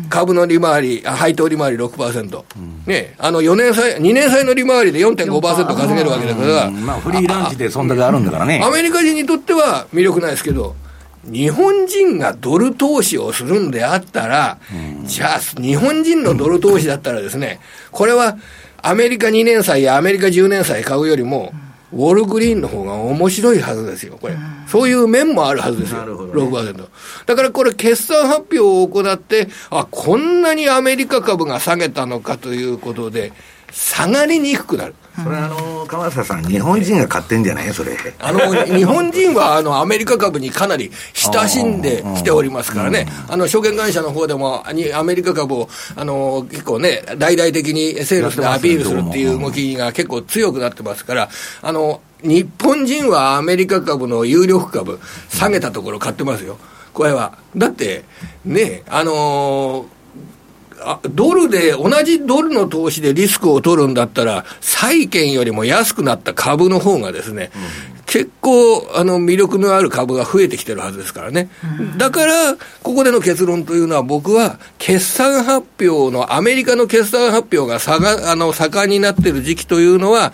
株の利回り、配当利回り 6%、うん、ね、2年債の利回りで 4.5% 稼げるわけだから、まあ、フリーランチでそんだけあるんだからね。アメリカ人にとっては魅力ないですけど、日本人がドル投資をするんであったら、じゃあ日本人のドル投資だったらですね、これはアメリカ2年債やアメリカ10年債買うよりも、ウォールグリーンの方が面白いはずですよ、これ。そういう面もあるはずですよ、ね、6%。だからこれ、決算発表を行って、あ、こんなにアメリカ株が下げたのかということで、下がりにくくなる。それ川下さん、日本人が買ってんじゃないそれ。日本人はアメリカ株にかなり親しんできておりますからね。証券会社の方でもアメリカ株を結構ね、大々的にセールスでアピールするっていう動きが結構強くなってますから、日本人はアメリカ株の有力株下げたところ買ってますよ。これはだってね、ドルで同じドルの投資でリスクを取るんだったら、債券よりも安くなった株の方がですね、結構魅力のある株が増えてきてるはずですからね。だからここでの結論というのは、僕は決算発表のアメリカの決算発表が盛んになってる時期というのは、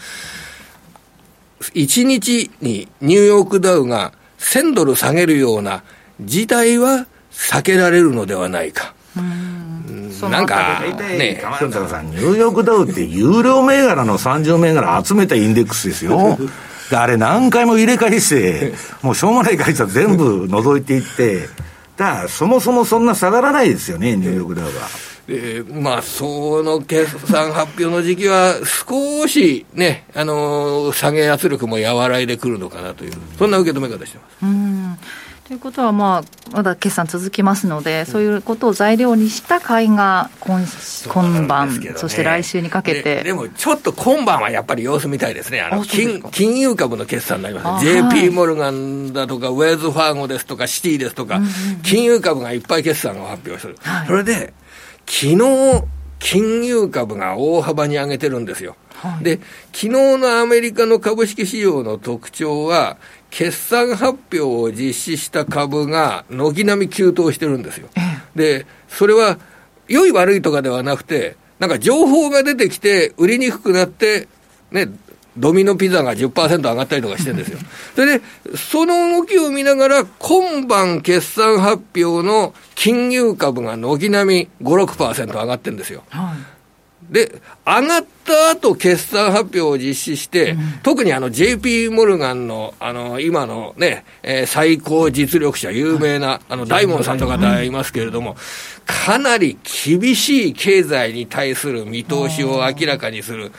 1日にニューヨークダウが1000ドル下げるような事態は避けられるのではないか。なんかね、鎌田さん、ニューヨークダウって有料銘柄の30銘柄集めたインデックスですよ。であれ何回も入れ替えして、もうしょうもない会社全部除いていって、だからそもそもそんな下がらないですよね、ニューヨークダウは。まあ、その決算発表の時期は少しね、下げ圧力も和らいでくるのかなという、そんな受け止め方してます。ということは、まだ決算続きますので、そういうことを材料にした買いが今晩、ね、そして来週にかけて。でもちょっと今晩はやっぱり様子見たいですね。金融株の決算になりますね。JP モルガンだとか、ウェルズファーゴですとか、シティですとか、金融株がいっぱい決算を発表する、はい、それで昨日金融株が大幅に上げてるんですよ、はい、で昨日のアメリカの株式市場の特徴は、決算発表を実施した株が軒並み急騰してるんですよ。でそれは良い悪いとかではなくて、なんか情報が出てきて売りにくくなってね、ドミノピザが 10% 上がったりとかしてるんですよ。それでその動きを見ながら、今晩決算発表の金融株が軒並み 5-6% 上がってるんですよ、はい。で上がった後、決算発表を実施して、特にJP モルガンの、今のね、最高実力者、有名なダイモンさんとかがいますけれども、かなり厳しい経済に対する見通しを明らかにする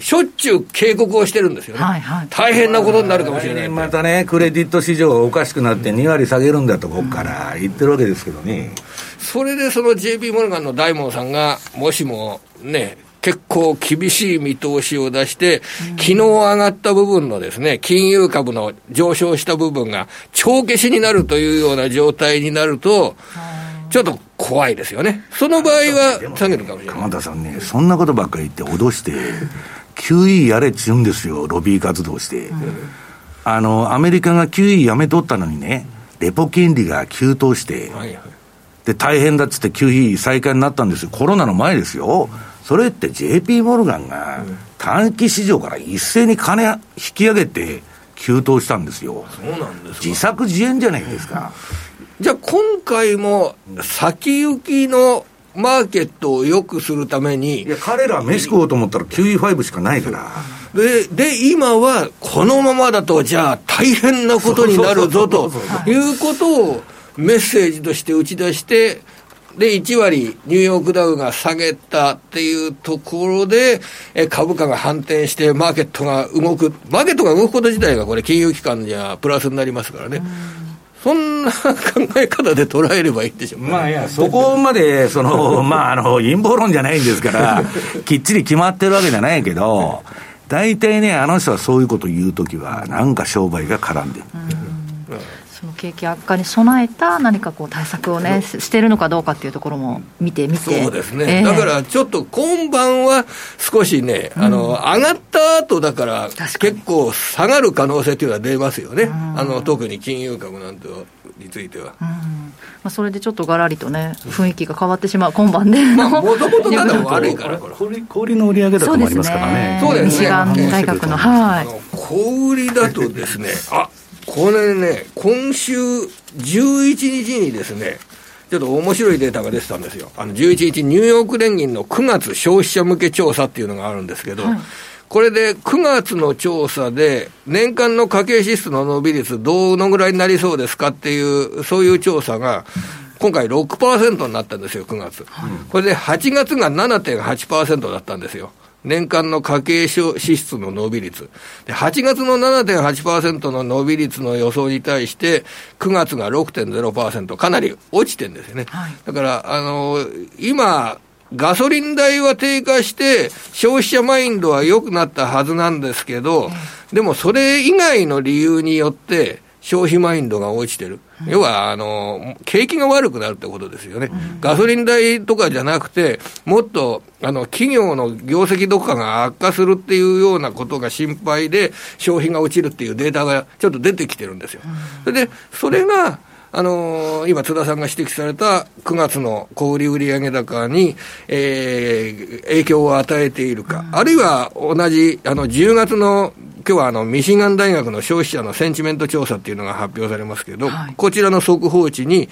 しょっちゅう警告をしてるんですよね、はいはい、大変なことになるかもしれない。またね、クレディット市場がおかしくなって2割下げるんだとこから言ってるわけですけどね。それでその JP モルガンのダイモンさんがもしもね、結構厳しい見通しを出して、昨日上がった部分のですね、金融株の上昇した部分が帳消しになるというような状態になると、ちょっと怖いですよね。その場合は下げるかもしれない。鎌田さんね、そんなことばっかり言って脅して、QE やれっちゅうんですよ、ロビー活動して。アメリカが QE やめとったのにね、レポ金利が急騰して、はいはい、で大変だっつって QE 再開になったんですよ。コロナの前ですよ。それって JP モルガンが短期市場から一斉に金引き上げて急騰したんですよ。そうなんですか。自作自演じゃないですか。じゃあ今回も先行きのマーケットを良くするために、いや彼ら飯食おうと思ったら QE5 しかないから、で今はこのままだとじゃあ大変なことになるぞということをメッセージとして打ち出して、で1割ニューヨークダウが下げたっていうところで株価が反転してマーケットが動く、マーケットが動くこと自体がこれ金融機関じゃプラスになりますからね。そんな考え方で捉えればいいでしょうか、ね。まあいや、そこまでそのまあ陰謀論じゃないんですからきっちり決まってるわけじゃないけど、大体ねあの人はそういうこと言うときはなんか商売が絡んでる。その景気悪化に備えた何かこう対策をねしてるのかどうかっていうところも見てそうですね、だからちょっと今晩は少しね、上がった後だから結構下がる可能性というのは出ますよね、特に金融株なんてについては、それでちょっとガラリとね雰囲気が変わってしまう今晩での、もともとなんか悪いから氷の売り上げだともありますからね。そうですね、西岸大学の小売りだとですねこれね、今週11日にですね、ちょっと面白いデータが出てたんですよ。11日ニューヨーク連銀の9月消費者向け調査っていうのがあるんですけど、これで9月の調査で年間の家計支出の伸び率どのぐらいになりそうですかっていう、そういう調査が今回 6% になったんですよ、9月。これで8月が 7.8% だったんですよ。年間の家計支出の伸び率で8月の 7.8% の伸び率の予想に対して9月が 6.0% かなり落ちてるんですよね、だから今ガソリン代は低下して消費者マインドは良くなったはずなんですけど、でもそれ以外の理由によって消費マインドが落ちてる、要は景気が悪くなるってことですよね、ガソリン代とかじゃなくてもっと企業の業績どこかが悪化するっていうようなことが心配で消費が落ちるっていうデータがちょっと出てきてるんですよ、でそれが今津田さんが指摘された9月の小売売上高に、影響を与えているか、あるいは同じ10月の今日はミシガン大学の消費者のセンチメント調査っていうのが発表されますけど、こちらの速報値に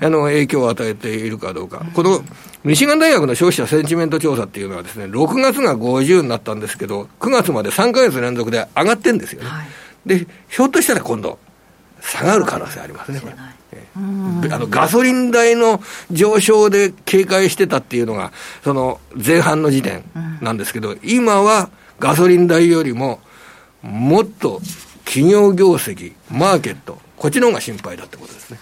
影響を与えているかどうか、このミシガン大学の消費者センチメント調査っていうのはですね、6月が50になったんですけど9月まで3ヶ月連続で上がってるんですよね、でひょっとしたら今度下がる可能性ありますね、これ。ガソリン代の上昇で警戒してたっていうのがその前半の時点なんですけど、今はガソリン代よりももっと企業業績マーケットこっちの方が心配だってことですね、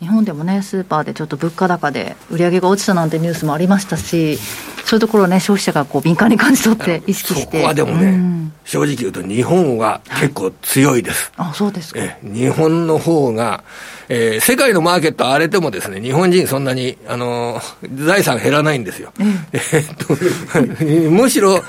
日本でもねスーパーでちょっと物価高で売り上げが落ちたなんてニュースもありましたし、そういうところをね消費者がこう敏感に感じ取って意識して、そこはでもね、正直言うと日本は結構強いです、あ、そうですか。日本の方が、世界のマーケット荒れてもですね日本人そんなに財産減らないんですよ、むしろ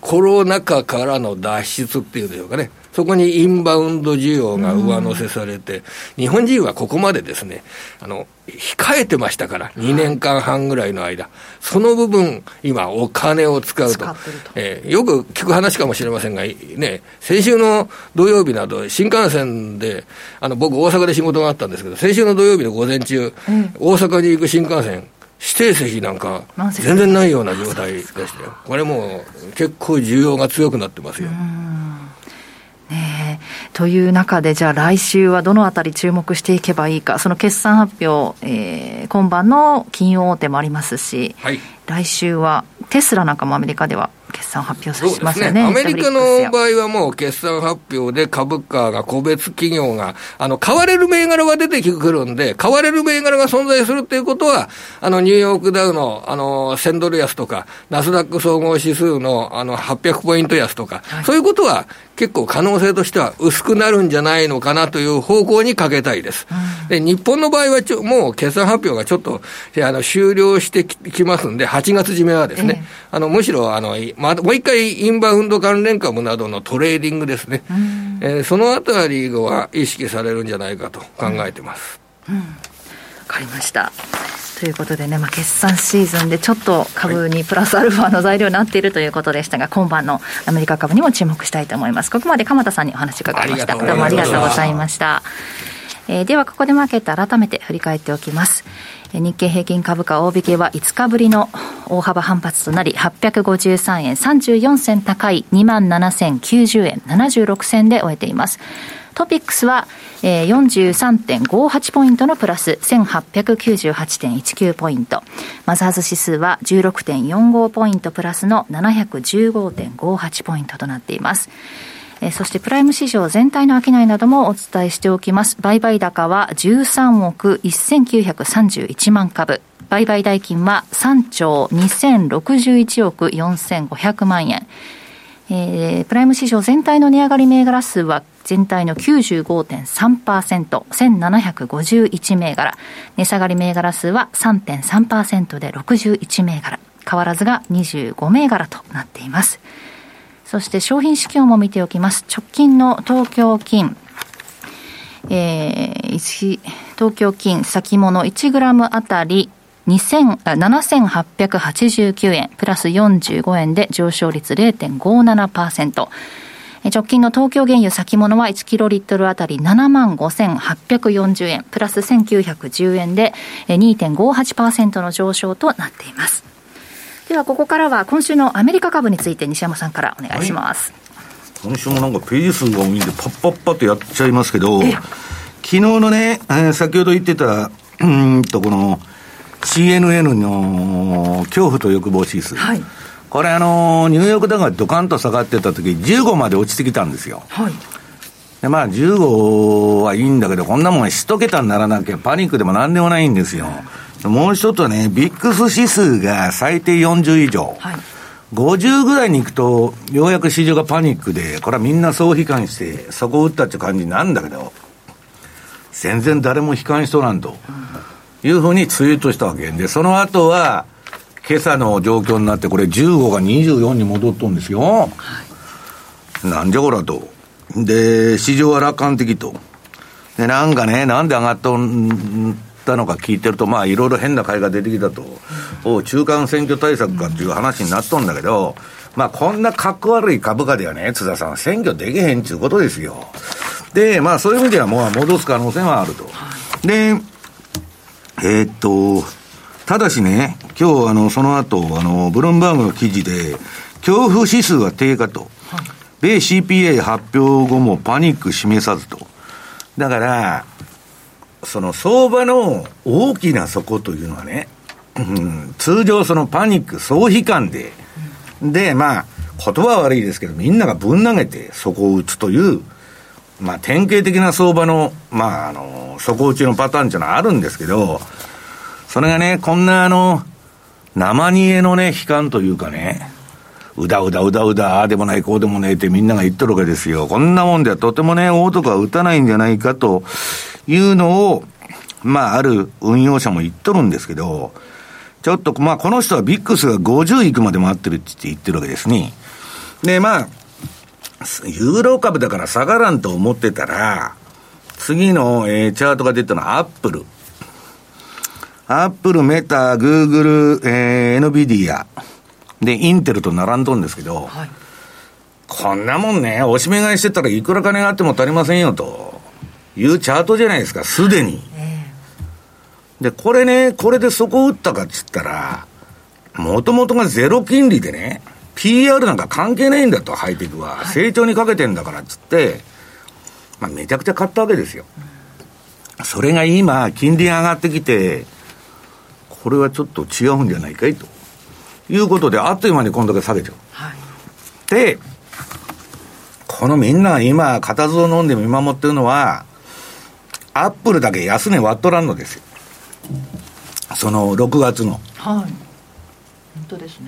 コロナ禍からの脱出っていうんでしょうかね、そこにインバウンド需要が上乗せされて、日本人はここまでですね控えてましたから2年間半ぐらいの間、その部分今お金を使うと、よく聞く話かもしれませんが、ね、先週の土曜日など新幹線で僕大阪で仕事があったんですけど、先週の土曜日の午前中、大阪に行く新幹線指定席なんか全然ないような状態でしたよ。これもう結構需要が強くなってますよね、という中でじゃあ来週はどのあたり注目していけばいいか、その決算発表、今晩の金融大手もありますし、来週はテスラなんかもアメリカでは決算発表させますよね。アメリカの場合はもう決算発表で株価が個別企業が買われる銘柄が出てくるんで、買われる銘柄が存在するということはニューヨークダウの1000ドル安とかナスダック総合指数の800ポイント安とか、そういうことは結構可能性としては薄くなるんじゃないのかなという方向にかけたいです、で日本の場合はもう決算発表がちょっと終了してきますんで、8月締めはですね、むしろもう一回インバウンド関連株などのトレーディングですね、そのあたりは意識されるんじゃないかと考えてます、分かりました。ということでね、決算シーズンでちょっと株にプラスアルファの材料になっているということでしたが、今晩のアメリカ株にも注目したいと思います。ここまで鎌田さんにお話を伺いました。どうもありがとうございました。ではここでマーケット改めて振り返っておきます。日経平均株価大引けは5日ぶりの大幅反発となり、853円34銭高い 27,090 円76銭で終えています。トピックスは 43.58 ポイントのプラス 1898.19 ポイント、マザーズ指数は 16.45 ポイントプラスの 715.58 ポイントとなっています。そしてプライム市場全体の商いなどもお伝えしておきます。売買高は13億1931万株、売買代金は3兆2061億4500万円、プライム市場全体の値上がり銘柄数は全体の 95.3%、 1751銘柄、値下がり銘柄数は 3.3% で61銘柄、変わらずが25銘柄となっています。そして商品指標も見ておきます。直近の東京金、東京金先物 1g あたり7889円プラス45円で上昇率 0.57%、直近の東京原油先物は1キロリットルあたり 75,840 円プラス1910円で 2.58% の上昇となっています。ではここからは今週のアメリカ株について西山さんからお願いします。はい、今週もなんかページ数が多いんでパッパッパッとやっちゃいますけど、昨日のね、先ほど言ってたこの CNN の恐怖と欲望指数、はい、これニューヨークダウがドカンと下がってた時15まで落ちてきたんですよ。はい、でまあ15はいいんだけど、こんなもん1桁にならなきゃパニックでもなんでもないんですよ。もう一つはね、ビックス指数が最低40以上、はい、50ぐらいに行くとようやく市場がパニックで、これはみんなそう悲観してそこを打ったって感じなんだけど、全然誰も悲観しとらんというふうにツイートしたわけで、その後は今朝の状況になって、これ15が24に戻っとんですよ。はい、なんじゃこらと。で市場は楽観的と。でなんかね、なんで上がっとんのか聞いてると、まあいろいろ変な会が出てきたと、中間選挙対策かっていう話になっとんだけど、まあこんなかっこ悪い株価ではね、津田さん選挙できへんっていうことですよ。でまあそういう意味ではもう戻す可能性はあると。でただしね、今日その後ブルームバーグの記事で恐怖指数は低下と、米 CPI 発表後もパニック示さずと。だからその相場の大きな底というのはね、通常そのパニック総悲観で、まあ言葉は悪いですけど、みんながぶん投げて底を打つという、まあ典型的な相場のまあ底打ちのパターンというのはあるんですけど、それがねこんな生煮えのね悲観というかね、うだうだああでもないこうでもねえってみんなが言っとるわけですよ。こんなもんではとてもね大とか打たないんじゃないかというのを、まあある運用者も言っとるんですけど、ちょっとまあこの人はビックスが50いくまで待ってるって言ってるわけですね。でまあユーロ株だから下がらんと思ってたら、次の、チャートが出たのはアップル、メタ、グーグル、NVIDIAでインテルと並んどんですけど、はい、こんなもんねおしめ買いしてたらいくら金があっても足りませんよというチャートじゃないですか、すでに。でこれね、これでそこを打ったかっつったら、もともとがゼロ金利でね PR なんか関係ないんだと、ハイテクは成長にかけてんだからっつって、まあ、めちゃくちゃ買ったわけですよ。それが今金利上がってきて、これはちょっと違うんじゃないかいということで、あっという間にこんだけ下げちゃう。はい、でこのみんなが今固唾を飲んで見守ってるのは、アップルだけ安値割っとらんのですよ、その6月の。はい、本当ですね。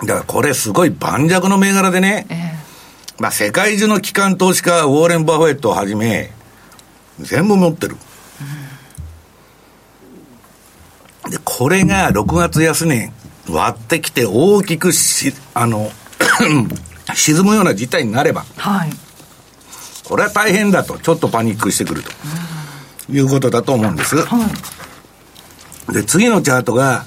だからこれすごい盤石の銘柄でね、まあ、世界中の機関投資家ウォーレン・バフェットをはじめ全部持ってる。でこれが6月安値割ってきて大きく沈むような事態になれば、はい、これは大変だと、ちょっとパニックしてくるということだと思うんです。はい、で次のチャートが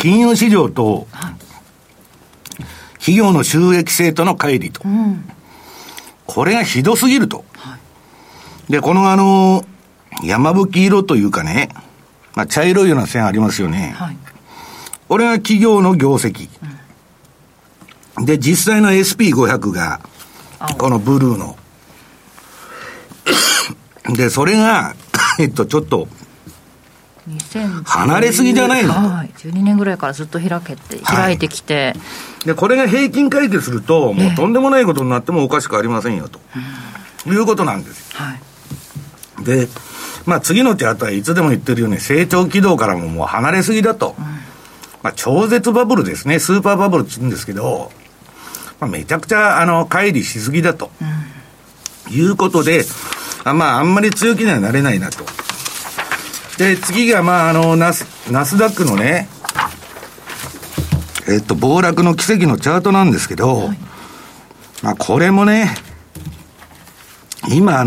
金融市場と企業の収益性との乖離と、これがひどすぎると。はい、で、この山吹色というかね、まあ、茶色いような線ありますよね。はい、これが企業の業績。うん、で、実際の SP500 が、このブルーの。で、それが、ちょっと、離れすぎじゃないの、はい、12年ぐらいからずっと開いてきて、はい、でこれが平均回帰するともうとんでもないことになってもおかしくありませんよと、いうことなんです、はい、で、まあ、次のチャートはいつでも言ってるように成長軌道からもう離れすぎだと、まあ、超絶バブルですね、スーパーバブルって言うんですけど、まあ、めちゃくちゃ乖離しすぎだと、いうことで、まあ、あんまり強気にはなれないなと。で、次が、まあ、ナスダックのね、暴落の奇跡のチャートなんですけど、はい、まあ、これもね、今、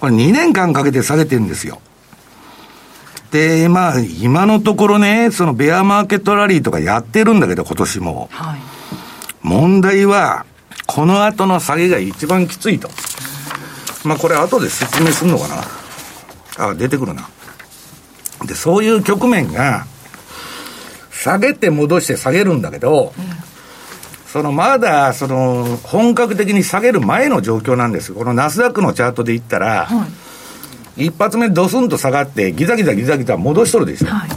これ2年間かけて下げてるんですよ。で、まあ、今のところね、そのベアマーケットラリーとかやってるんだけど、今年も。はい、問題は、この後の下げが一番きついと。まあ、これ後で説明するのかな。あ、出てくるな。で、そういう局面が下げて戻して下げるんだけど、うん、まだ本格的に下げる前の状況なんです。このナスダックのチャートで言ったら、はい、一発目ドスンと下がってギザギザギザギザ戻しとるでしょ、はい、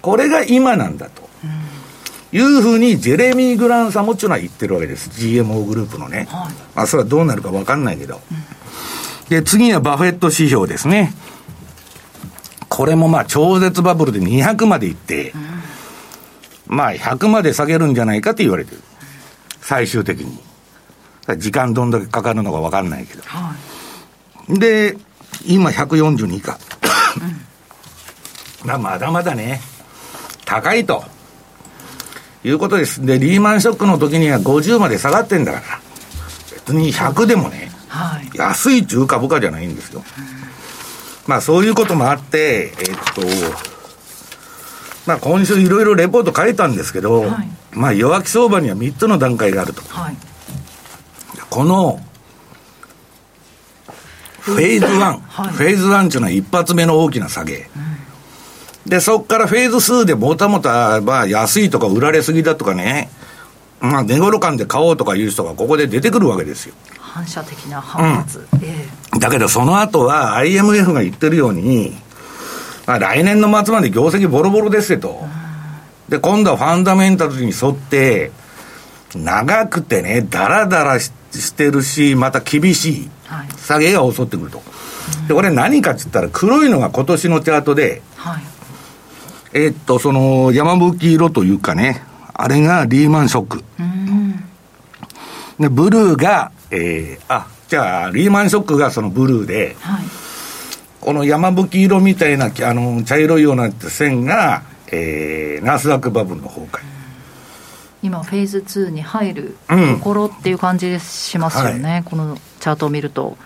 これが今なんだと、うん、いうふうにジェレミー・グランサムっていうのは言ってるわけです。 GMO グループのね、はい、まあ、それはどうなるか分かんないけど、うん、で次はバフェット指標ですね。これもまあ超絶バブルで200までいって、うん、まあ100まで下げるんじゃないかって言われてる。最終的に時間どんだけかかるのか分かんないけど、はい、で今142以下、うん、まだまだね高いということです。でリーマンショックの時には50まで下がってんだから別に100でもね、はい、安い中株価じゃないんですよ、うん、まあそういうこともあって、まあ今週いろいろレポート書いたんですけど、はい、まあ弱気相場には3つの段階があると。はい、この、フェーズ1、はい、フェーズ1というのは一発目の大きな下げ。うん、で、そこからフェーズ2でもたもた、まあ安いとか売られすぎだとかね、まあ寝頃感で買おうとかいう人がここで出てくるわけですよ。反射的な反発、だけどその後は IMF が言ってるように、まあ、来年の末まで業績ボロボロですよと。で今度はファンダメンタルに沿って長くてねダラダラしてるしまた厳しい下げが襲ってくると、はい、でこれ何かって言ったら黒いのが今年のチャートで、はい、その山吹色というかねあれがリーマンショック、でブルーがじゃあリーマンショックがそのブルーで、はい、この山吹色みたいな茶色いような線が、ナスダックバブルの崩壊、今フェーズ2に入るところっていう感じしますよね、うん、はい、このチャートを見ると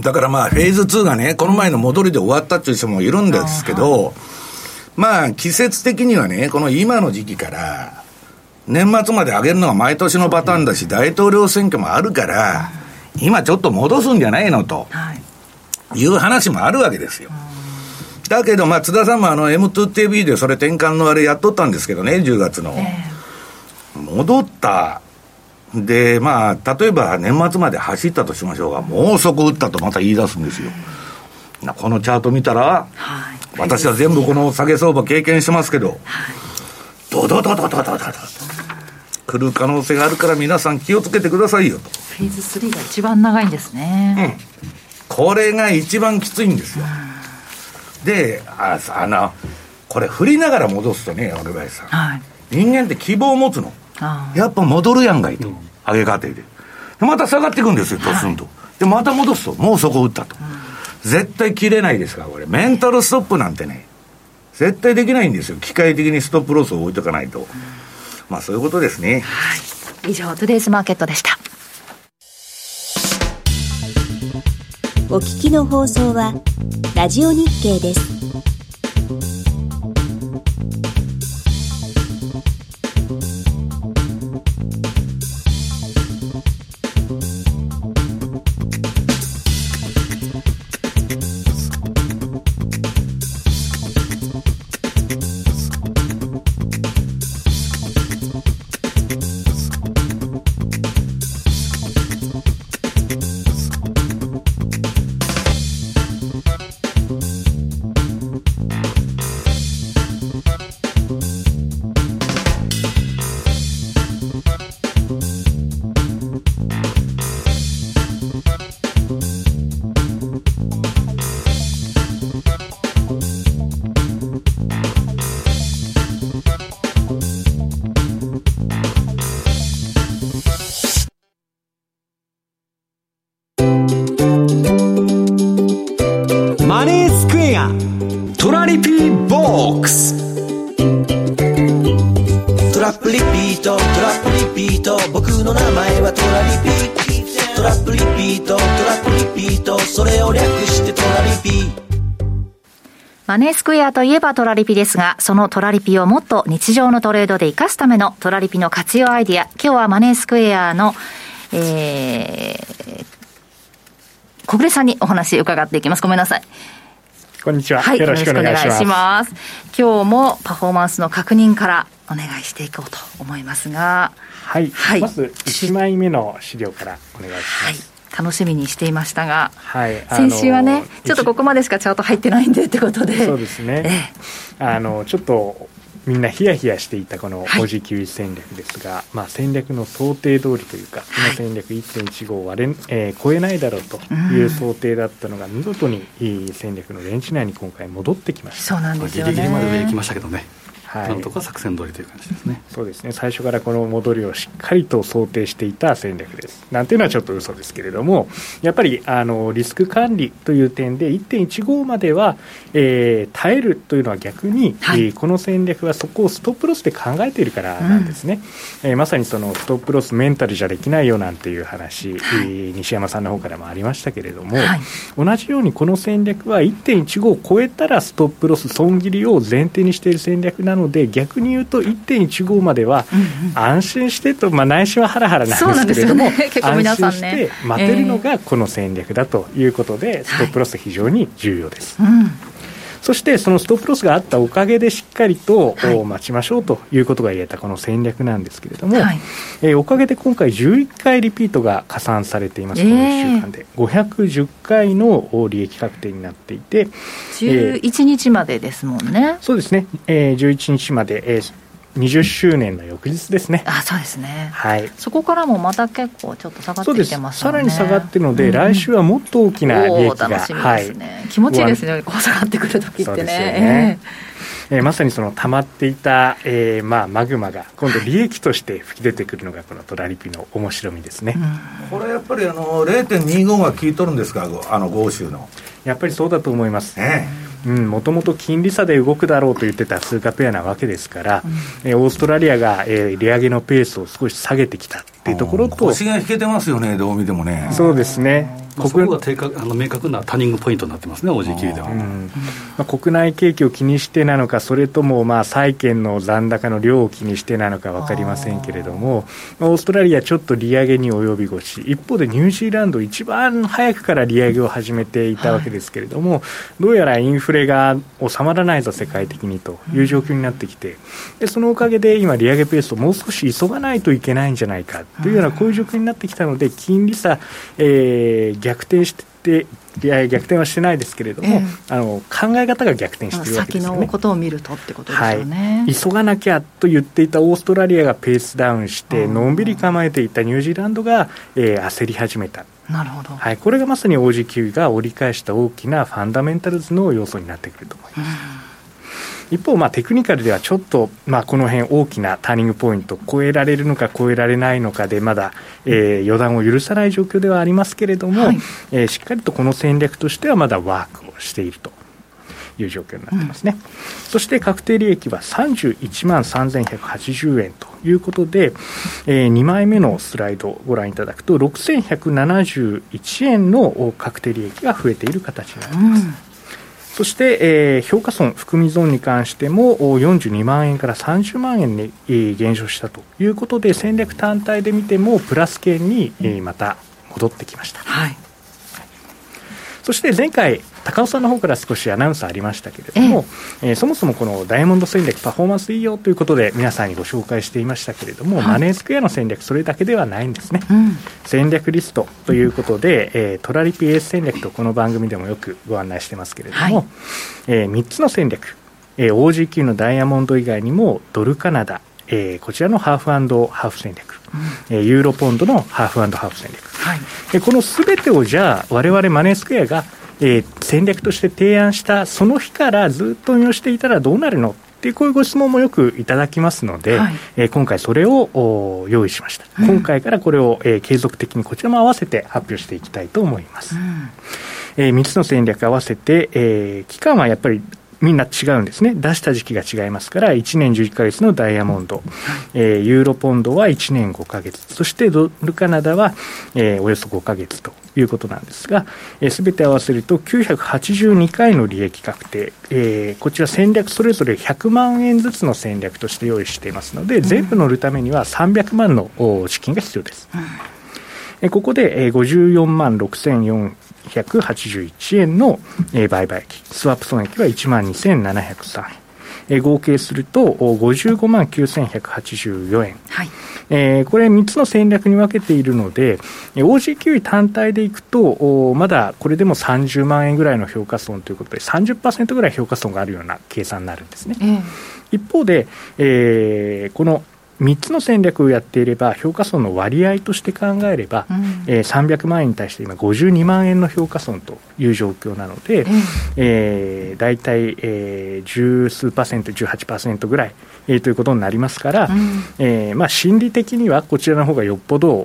だからまあフェーズ2がねこの前の戻りで終わったっていう人もいるんですけど、はい、まあ季節的にはねこの今の時期から年末まで上げるのが毎年のパターンだし、大統領選挙もあるから、今ちょっと戻すんじゃないのという話もあるわけですよ。だけど、まあ、津田さんもM2TV でそれ転換のあれやっとったんですけどね、10月の。戻った。で、まあ、例えば年末まで走ったとしましょうが、もうそこ打ったとまた言い出すんですよ。このチャート見たら、私は全部この下げ相場経験してますけど、ドドドドドドドドド。来る可能性があるから皆さん気をつけてくださいよと。フェーズ3が一番長いんですね、うん、これが一番きついんですよ、うん、でこれ振りながら戻すとね若林さん、はい、人間って希望を持つのやっぱ戻るやんがいいと、うん、上げ過程 でまた下がっていくんですよドスンと、はい、でまた戻すともうそこ打ったと、うん、絶対切れないですからこれメンタルストップなんてね絶対できないんですよ。機械的にストップロスを置いとかないと、うん、まあそういうことですね。はい、以上トゥデイズマーケットでした。お聞きの放送はラジオ日経です。リピート、トラップリピート、僕の名前はトラリピ。トラップリピート、トラップリピート、それを略してトラリピ。マネースクエアといえばトラリピですが、そのトラリピをもっと日常のトレードで活かすためのトラリピの活用アイディア。今日はマネースクエアの、小暮さんにお話伺っていきます。ごめんなさい。こんにちは。はい、よろしくお願いします。今日もパフォーマンスの確認からお願いしていこうと思いますが、はい。はい、まず1枚目の資料からお願いします。はい、楽しみにしていましたが、はい、先週はねちょっとここまでしかチャート入ってないんでってことで、そうですね、ちょっとみんなヒヤヒヤしていたこの OG9 戦略ですが、はい、戦略の想定通りというか、この戦略 1.15 を超えないだろうという想定だったのが、見事に戦略のレンジ内に今回戻ってきました。そうなんですよね、ギリギリまで上に来ましたけどね、はい、なんとか作戦通りという感じですね。そうですね、最初からこの戻りをしっかりと想定していた戦略です。なんていうのはちょっと嘘ですけれども、やっぱりリスク管理という点で 1.15 までは、耐えるというのは逆に、はい、この戦略はそこをストップロスで考えているからなんですね、うん、まさにそのストップロスメンタルじゃできないよなんていう話、はい、西山さんの方からもありましたけれども、はい、同じようにこの戦略は 1.15 を超えたらストップロス損切りを前提にしている戦略なので、逆に言うと 1.15 までは安心してと、内心はハラハラなんですけれども、ね、結構皆さんね、安心して待てるのがこの戦略だということで、ストップロス非常に重要です、はい、うん、そしてそのストップロスがあったおかげでしっかりと待ちましょうということが言えたこの戦略なんですけれども、はい、おかげで今回11回リピートが加算されています。この1週間で510回の利益確定になっていて、11日までですもんね。そうですね、11日まで、20周年の翌日ですね。あ、そうですね、はい、そこからもまた結構ちょっと下がってきてますよね。そうです、さらに下がってるので、うん、来週はもっと大きな利益が楽しみですね、はい、気持ちいいですね、こう下がってくるときって ね、 そうですよね、まさにその溜まっていた、マグマが今度利益として吹き出てくるのがこのトラリピの面白みですね、うん、これやっぱり0.25 が効いとるんですか、豪州の。やっぱりそうだと思います、ね、もともと金利差で動くだろうと言ってた通貨ペアなわけですから、うん、オーストラリアが、利上げのペースを少し下げてきたっていうところと、腰が引けてますよね、どう見てもね。そうですね、そこが明確なターニングポイントになってますね、OG9 では、うん、国内景気を気にしてなのか、それとも債券の残高の量を気にしてなのか分かりませんけれども、オーストラリアちょっと利上げに及び腰、一方でニュージーランド一番早くから利上げを始めていたわけですけれども、はい、どうやらインフレが収まらないぞ世界的にという状況になってきて、でそのおかげで今利上げペースをもう少し急がないといけないんじゃないかというような、こういう状況になってきたので、金利差、逆転はしてないですけれども、考え方が逆転しているわけですよね。先のことを見るとってことですよね、はい、急がなきゃと言っていたオーストラリアがペースダウンしてのんびり構えていたニュージーランドが、焦り始めた。なるほど、はい、これがまさに OG9 が折り返した大きなファンダメンタルズの要素になってくると思います、うん、一方、テクニカルではちょっと、この辺大きなターニングポイント超えられるのか超えられないのかでまだ、予断を許さない状況ではありますけれども、はい、しっかりとこの戦略としてはまだワークをしているという状況になってますね、うん、そして確定利益は31万3180円ということで、2枚目のスライドをご覧いただくと6171円の確定利益が増えている形になっています、うん、そして、評価損、含み損に関しても42万円から30万円に減少したということで、戦略単体で見てもプラス圏にまた戻ってきました、はい、そして前回高尾さんの方から少しアナウンスありましたけれども、そもそもこのダイヤモンド戦略パフォーマンスいいよということで皆さんにご紹介していましたけれども、はい、マネースクエアの戦略それだけではないんですね、うん、戦略リストということで、トラリピエース戦略とこの番組でもよくご案内してますけれども、はい、3つの戦略、OG9 のダイヤモンド以外にもドルカナダ、こちらのハーフ&ハーフ戦略、ユーロポンドのハーフ&ハーフ戦略、はい、このすべてをじゃあ我々マネースクエアが戦略として提案したその日からずっと運用していたらどうなるのっていうこういうご質問もよくいただきますので、はい、今回それを用意しました、うん、今回からこれを、継続的にこちらも合わせて発表していきたいと思います、うん、3つの戦略合わせて、期間はやっぱりみんな違うんですね。出した時期が違いますから、1年11ヶ月のダイヤモンド、ユーロポンドは1年5ヶ月、そしてドルカナダは、およそ5ヶ月ということなんですが、すべて合わせると982回の利益確定、こちら戦略それぞれ100万円ずつの戦略として用意していますので、全部乗るためには300万の資金が必要です。ここで54万6481円の売買益、スワップ損益は1万2703円、合計すると55万9184円、はい、これ3つの戦略に分けているので、 OG キウイ単体でいくとまだこれでも30万円ぐらいの評価損ということで 30% ぐらい評価損があるような計算になるんですね、一方で、この3つの戦略をやっていれば評価損の割合として考えれば、300万円に対して今52万円の評価損という状況なので、だいたい10数パーセント 18% ぐらい、ということになりますから、心理的にはこちらの方がよっぽど、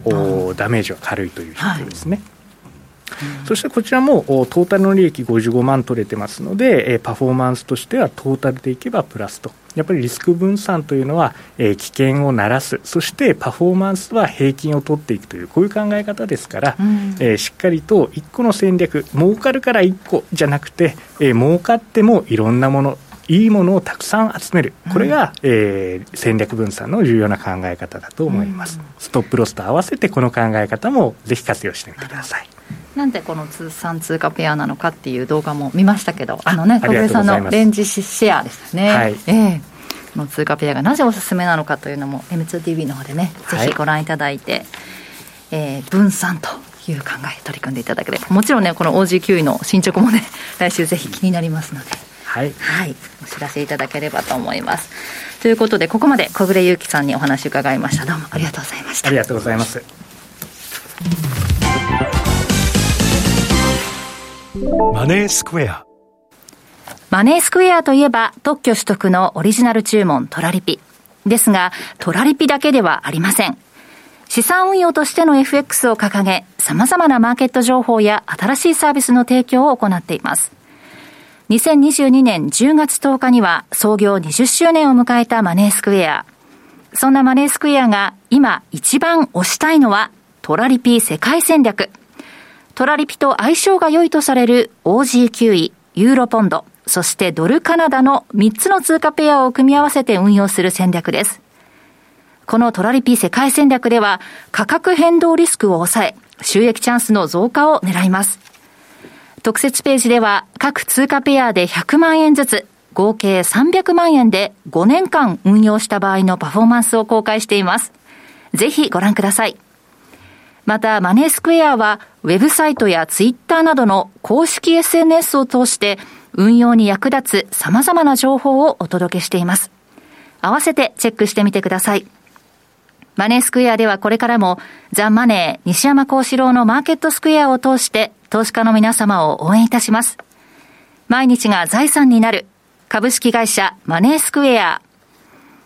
ダメージは軽いという状況ですね、はい。そしてこちらもトータルの利益55万取れてますので、パフォーマンスとしてはトータルでいけばプラスと、やっぱりリスク分散というのは危険をならす、そしてパフォーマンスは平均を取っていくという、こういう考え方ですから、しっかりと1個の戦略、儲かるから1個じゃなくて、儲かってもいろんなもの、いいものをたくさん集める、これが、戦略分散の重要な考え方だと思います、ストップロスと合わせてこの考え方もぜひ活用してみてください。なんでこの通算通貨ペアなのかっていう動画も見ましたけど、小林さんのレンジシェアですね、はい、この通貨ペアがなぜおすすめなのかというのも M2TV の方でね、ぜひご覧いただいて、分散という考え取り組んでいただければ、もちろんねこの OG キウイの進捗もね来週ぜひ気になりますので、お知らせいただければと思います。ということで、ここまで小暮優樹さんにお話を伺いました。どうもありがとうございました。ありがとうございます。マネースクエア。マネースクエアといえば特許取得のオリジナル注文トラリピですが、トラリピだけではありません。資産運用としての FX を掲げ、様々なマーケット情報や新しいサービスの提供を行っています。2022年10月10日には創業20周年を迎えたマネースクエア。そんなマネースクエアが今一番推したいのはトラリピ世界戦略。トラリピと相性が良いとされる OG キウイ、ユーロポンド、そしてドルカナダの3つの通貨ペアを組み合わせて運用する戦略です。このトラリピ世界戦略では価格変動リスクを抑え、収益チャンスの増加を狙います。特設ページでは各通貨ペアで100万円ずつ、合計300万円で5年間運用した場合のパフォーマンスを公開しています。ぜひご覧ください。またマネースクエアはウェブサイトやツイッターなどの公式 SNS を通して運用に役立つ様々な情報をお届けしています。合わせてチェックしてみてください。マネースクエアではこれからもザ・マネー西山孝四郎のマーケットスクエアを通して投資家の皆様を応援いたします。毎日が財産になる株式会社マネースクエア。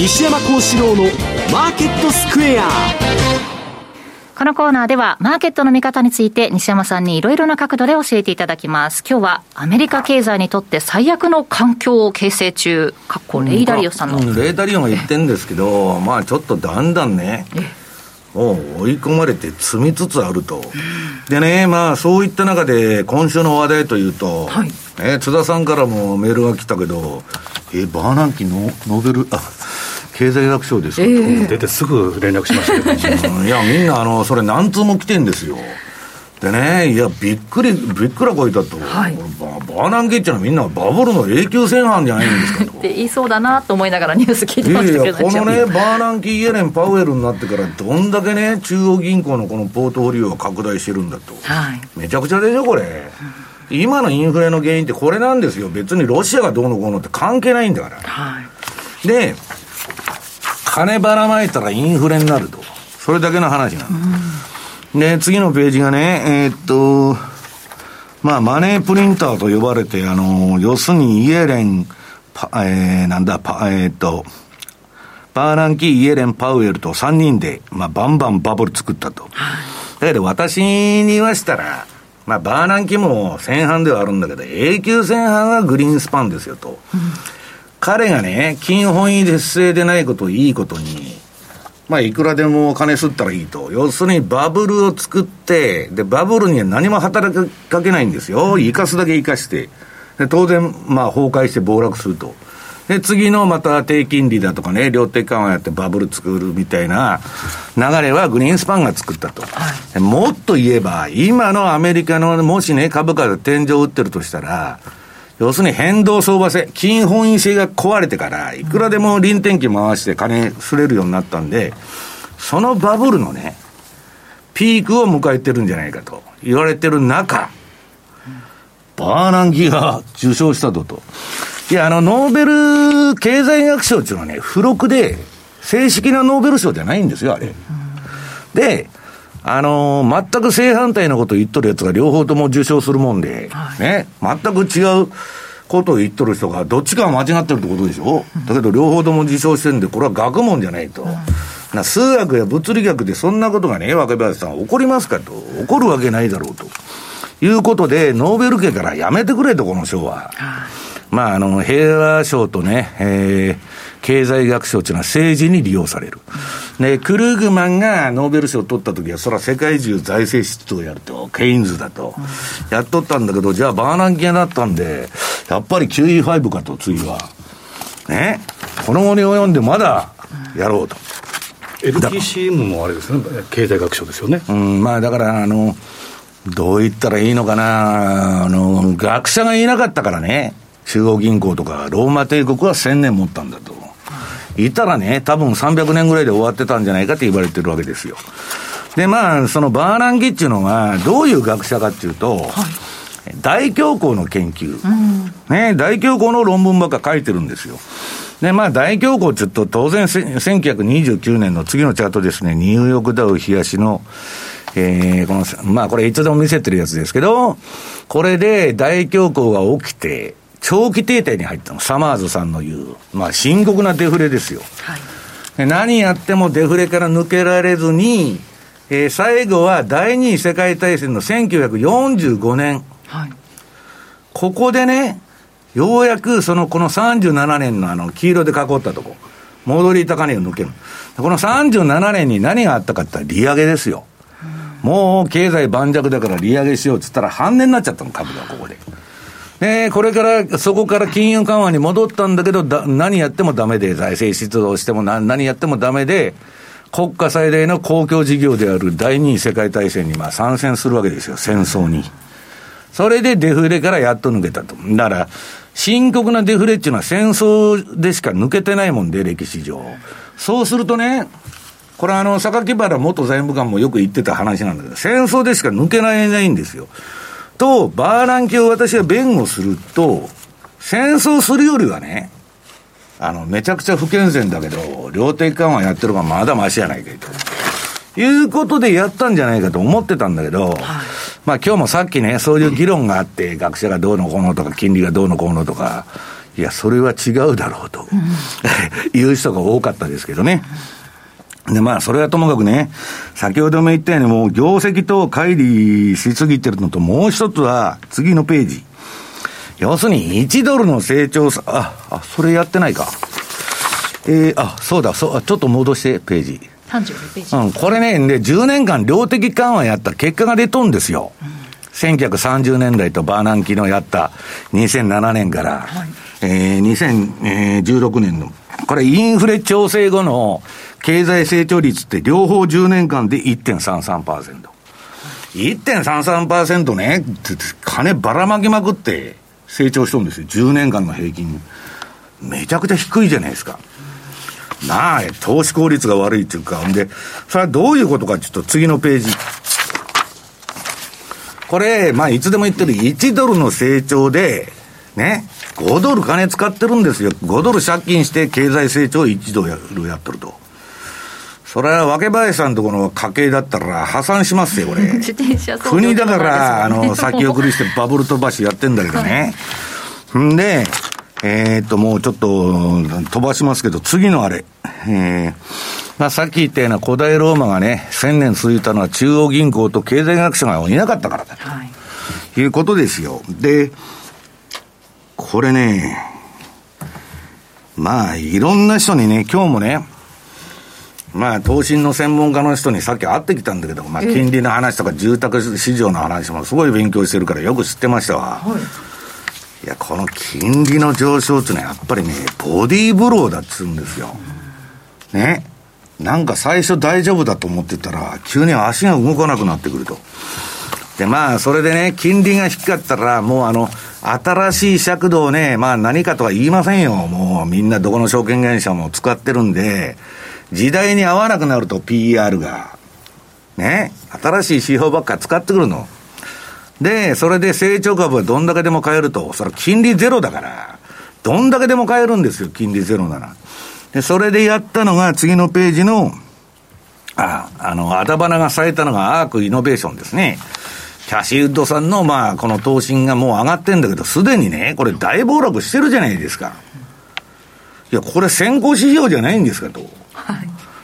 西山孝四郎のマーケットスクエア。このコーナーではマーケットの見方について西山さんにいろいろな角度で教えていただきます。今日はアメリカ経済にとって最悪の環境を形成中、レイダリオさんの、レイダリオが言ってるんですけどまあちょっとだんだんねもう追い込まれて積みつつあると。でね、まあそういった中で今週の話題というと、はい、津田さんからもメールが来たけど、バーナンキのノーベル経済学賞ですか、出てすぐ連絡しましたけど、いやみんなそれ何通も来てんですよ。でね、いやびっくらこいたと、はい、バーナンキってのはみんなバブルの永久戦犯じゃないんですかとって言いそうだなと思いながらニュース聞いてましたけど、このねバーナンキイエレンパウエルになってからどんだけね中央銀行のこのポートフォリオを拡大してるんだと、はい、めちゃくちゃでしょこれ、今のインフレの原因ってこれなんですよ。別にロシアがどうのこうのって関係ないんだから、はい、で金ばらまいたらインフレになると、それだけの話なの、で次のページがね、まあ、マネープリンターと呼ばれて、要するにイエレン、バーナンキ、イエレン、パウエルと3人で、まあ、バンバンバブル作ったと。だけど私に言わしたら、まあ、バーナンキも戦犯ではあるんだけど、永久戦犯はグリーンスパンですよと、彼がね金本位で不正でないことをいいことに、まあ、いくらでも金吸ったらいいと。要するにバブルを作って、でバブルには何も働きかけないんですよ。生かすだけ生かして、で当然まあ崩壊して暴落すると。で次のまた低金利だとかね、量的緩和やってバブル作るみたいな流れはグリーンスパンが作ったと。もっと言えば今のアメリカのもしね株価が天井を打ってるとしたら、要するに変動相場制、金本位制が壊れてからいくらでも輪転機回して金すれるようになったんで、そのバブルのねピークを迎えてるんじゃないかと言われてる中、バーナンキが受賞したぞと。いやノーベル経済学賞っていうのはね付録で正式なノーベル賞じゃないんですよあれで、全く正反対のことを言っとるやつが両方とも受賞するもんで、はい、ね、全く違うことを言っとる人がどっちかは間違ってるってことでしょ、だけど両方とも受賞してるんで、これは学問じゃないと、数学や物理学でそんなことがね若林さん起こりますかと、起こるわけないだろうということで、ノーベル家からやめてくれとこの賞は、まあ平和賞とね、経済学賞というのは政治に利用される。でクルーグマンがノーベル賞を取った時は、それは世界中財政出動をやると、ケインズだと、やっとったんだけど、じゃあバーナンキだったんでやっぱり QE5 かと、次はねこの後に及んでまだやろうと。LTCM もあれですね、経済学賞ですよね。まあだからどう言ったらいいのかな、学者がいなかったからね、中央銀行とかローマ帝国は1000年持ったんだと。いたらね多分300年ぐらいで終わってたんじゃないかって言われてるわけですよ。でまあそのバーナンキっていうのがどういう学者かっていうと、はい、大恐慌の研究、ね、大恐慌の論文ばっか書いてるんですよ。でまあ大恐慌っていうと当然1929年の次のチャートですね、ニューヨークダウ冷やしのこのまあこれいつでも見せてるやつですけど、これで大恐慌が起きて長期停滞に入ったの、サマーズさんの言う、まあ、深刻なデフレですよ、はい、で何やってもデフレから抜けられずに、最後は第二次世界大戦の1945年、はい、ここでねようやくこの37年の黄色で囲ったとこ戻り高値を抜ける。この37年に何があったかって言ったら利上げですよ。もう経済盤石だから利上げしようって言ったら半値になっちゃったの株がここで。でこれからそこから金融緩和に戻ったんだけど、何やってもダメで、財政出動しても何やってもダメで、国家最大の公共事業である第二次世界大戦にまあ参戦するわけですよ、戦争に。それでデフレからやっと抜けたと。だから深刻なデフレっていうのは戦争でしか抜けてないもんで、歴史上。そうするとね、これ榊原元財務官もよく言ってた話なんだけど、戦争でしか抜けられないんですよと。バーナンキを私が弁護すると、戦争するよりはねめちゃくちゃ不健全だけど量的緩和やってるからまだマシやないかいということでやったんじゃないかと思ってたんだけど、まあ今日もさっきねそういう議論があって、学者がどうのこうのとか金利がどうのこうのとか、いやそれは違うだろうという人が多かったですけどね。で、まあ、それはともかくね、先ほども言ったように、もう業績と乖離しすぎてるのと、もう一つは、次のページ。要するに、1ドルの成長さ、それやってないか。そうだ、ちょっと戻して、ページ。32ページ。うん、これね、で、10年間量的緩和やった結果が出とんですよ。うん、1930年代とバーナンキのやった2007年から、はい、2016年の、これインフレ調整後の経済成長率って両方10年間で 1.33%。1.33% ね、金ばらまきまくって成長しとるんですよ。10年間の平均。めちゃくちゃ低いじゃないですか。なあ、投資効率が悪いっていうか。で、それはどういうことか、ちょっと次のページ。これ、まあ、いつでも言ってる1ドルの成長で、ね、5ドル金使ってるんですよ。5ドル借金して経済成長1ドルやってると。それは若林さんとこの家計だったら破産しますよ、これ。自転車操業、国だから、先送りしてバブル飛ばしやってんだけどね。はい、んで、もうちょっと飛ばしますけど、次のあれ。まあ、さっき言ったような古代ローマがね、1000年続いたのは中央銀行と経済学者がいなかったからだと、はい、いうことですよ。で、これね、まあ、いろんな人にね、今日もね、まあ、投資の専門家の人にさっき会ってきたんだけど、まあ、金利の話とか住宅市場の話もすごい勉強してるからよく知ってましたわ。はい、いや、この金利の上昇っていうのはやっぱりね、ボディーブローだっつうんですよ。ね。なんか最初大丈夫だと思ってたら、急に足が動かなくなってくると。で、まあ、それでね、金利が低かったら、もう新しい尺度をね、まあ何かとは言いませんよ。もうみんなどこの証券会社も使ってるんで、時代に合わなくなると PER がね、新しい指標ばっか使ってくるので、それで成長株はどんだけでも買えると。それ金利ゼロだから、どんだけでも買えるんですよ、金利ゼロなら。で、それでやったのが次のページのあだ花が咲いたのがアークイノベーションですね。キャシーウッドさんのまあこの投信がもう上がってんだけど、すでにね、これ大暴落してるじゃないですか。いや、これ先行市場じゃないんですかと。はい、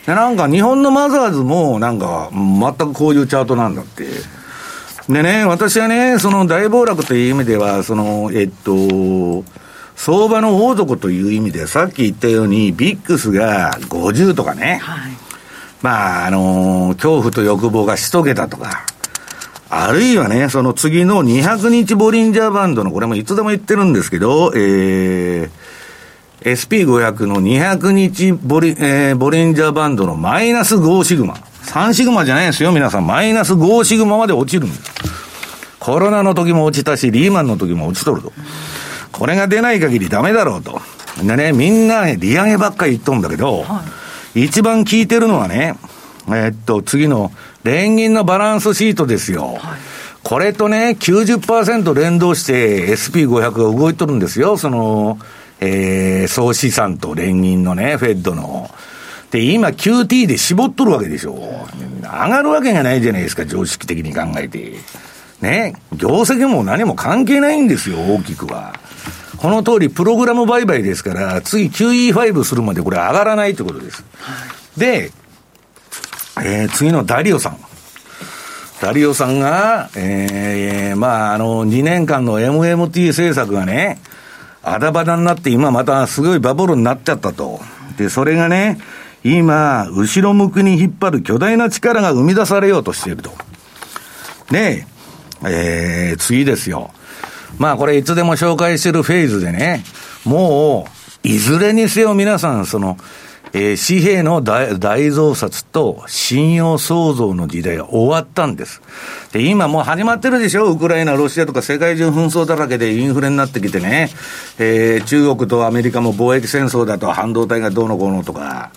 で、なんか日本のマザーズもなんか全くこういうチャートなんだって。でね、私はね、その大暴落という意味では、その相場の大底という意味で、さっき言ったようにビックスが50とかね、はい、まあ恐怖と欲望が1桁とか、あるいはね、その次の200日ボリンジャーバンドの、これもいつでも言ってるんですけど、SP500 の200日ボリンジャーバンドのマイナス5シグマ。3シグマじゃないですよ、皆さん。マイナス5シグマまで落ちるんです。コロナの時も落ちたし、リーマンの時も落ちとると。これが出ない限りダメだろうと。でね、みんな、ね、利上げばっかり言っとんだけど、はい、一番効いてるのはね、次の連銀のバランスシートですよ。はい、これとね、90% 連動して SP500 が動いとるんですよ。その、総資産と連銀のね、フェッドの。で、今 QT で絞っとるわけでしょ。上がるわけがないじゃないですか、常識的に考えて。ね、業績も何も関係ないんですよ、大きくは。この通り、プログラム売買ですから、次 QE5 するまでこれ上がらないということです。で、次のダリオさん。ダリオさんが、まあ、2年間の MMT 政策がね、あだばだになって、今またすごいバブルになっちゃったと。で、それがね、今、後ろ向きに引っ張る巨大な力が生み出されようとしていると。で、次ですよ。まあ、これいつでも紹介してるフェーズでね、もう、いずれにせよ皆さん、紙幣の大増刷と信用創造の時代は終わったんです。で、今もう始まってるでしょ。ウクライナ、ロシアとか世界中紛争だらけでインフレになってきてね、中国とアメリカも貿易戦争だと半導体がどうのこうのとか、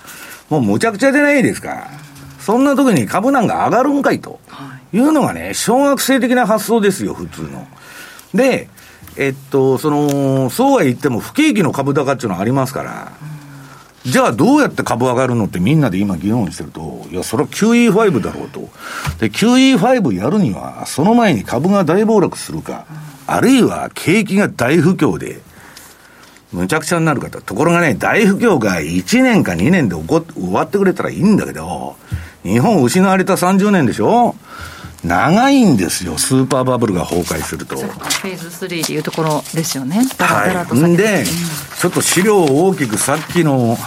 もうむちゃくちゃじゃないですか。そんな時に株なんか上がるんかいというのがね、小学生的な発想ですよ、普通の。で、そうは言っても不景気の株高っていうのはありますから。じゃあどうやって株上がるのってみんなで今議論してると、いや、それは QE5 だろうと。で、QE5 やるには、その前に株が大暴落するか、あるいは景気が大不況で、むちゃくちゃになるかと。ところがね、大不況が1年か2年で終わってくれたらいいんだけど、日本失われた30年でしょ、長いんですよ、スーパーバブルが崩壊すると。フェーズ3でいうところですよね。はい。で、ちょっと資料を大きく、さっきの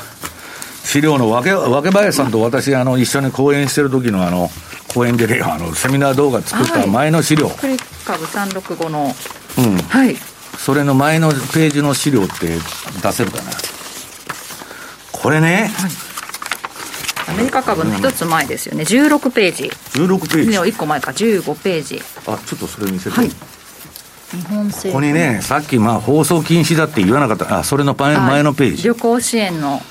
資料のわけ林さんと私、一緒に講演してる時の講演でね、セミナー動画作った前の資料。クリッカブ365の。うん。はい。それの前のページの資料って出せるかな。これね。はい、アメリカ株の一つ前ですよね、16ページ。16ページ。1個前か、15ページ。あ、ちょっとそれ見せて。はい。日本政府。ここにね、さっき放送禁止だって言わなかった、あ、それの前のページ。旅行支援の。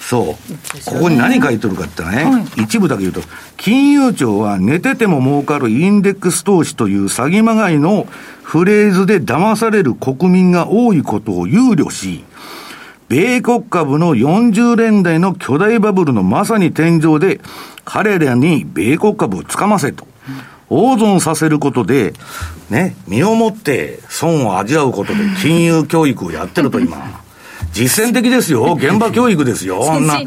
そう。ここに何書いてるかってね、はい、一部だけ言うと、金融庁は寝てても儲かるインデックス投資という詐欺まがいのフレーズで騙される国民が多いことを憂慮し、米国株の40年代の巨大バブルのまさに天井で彼らに米国株をつかませと、大損させることで、ね、身をもって損を味わうことで金融教育をやってると今。実践的ですよ。現場教育ですよ。そんな、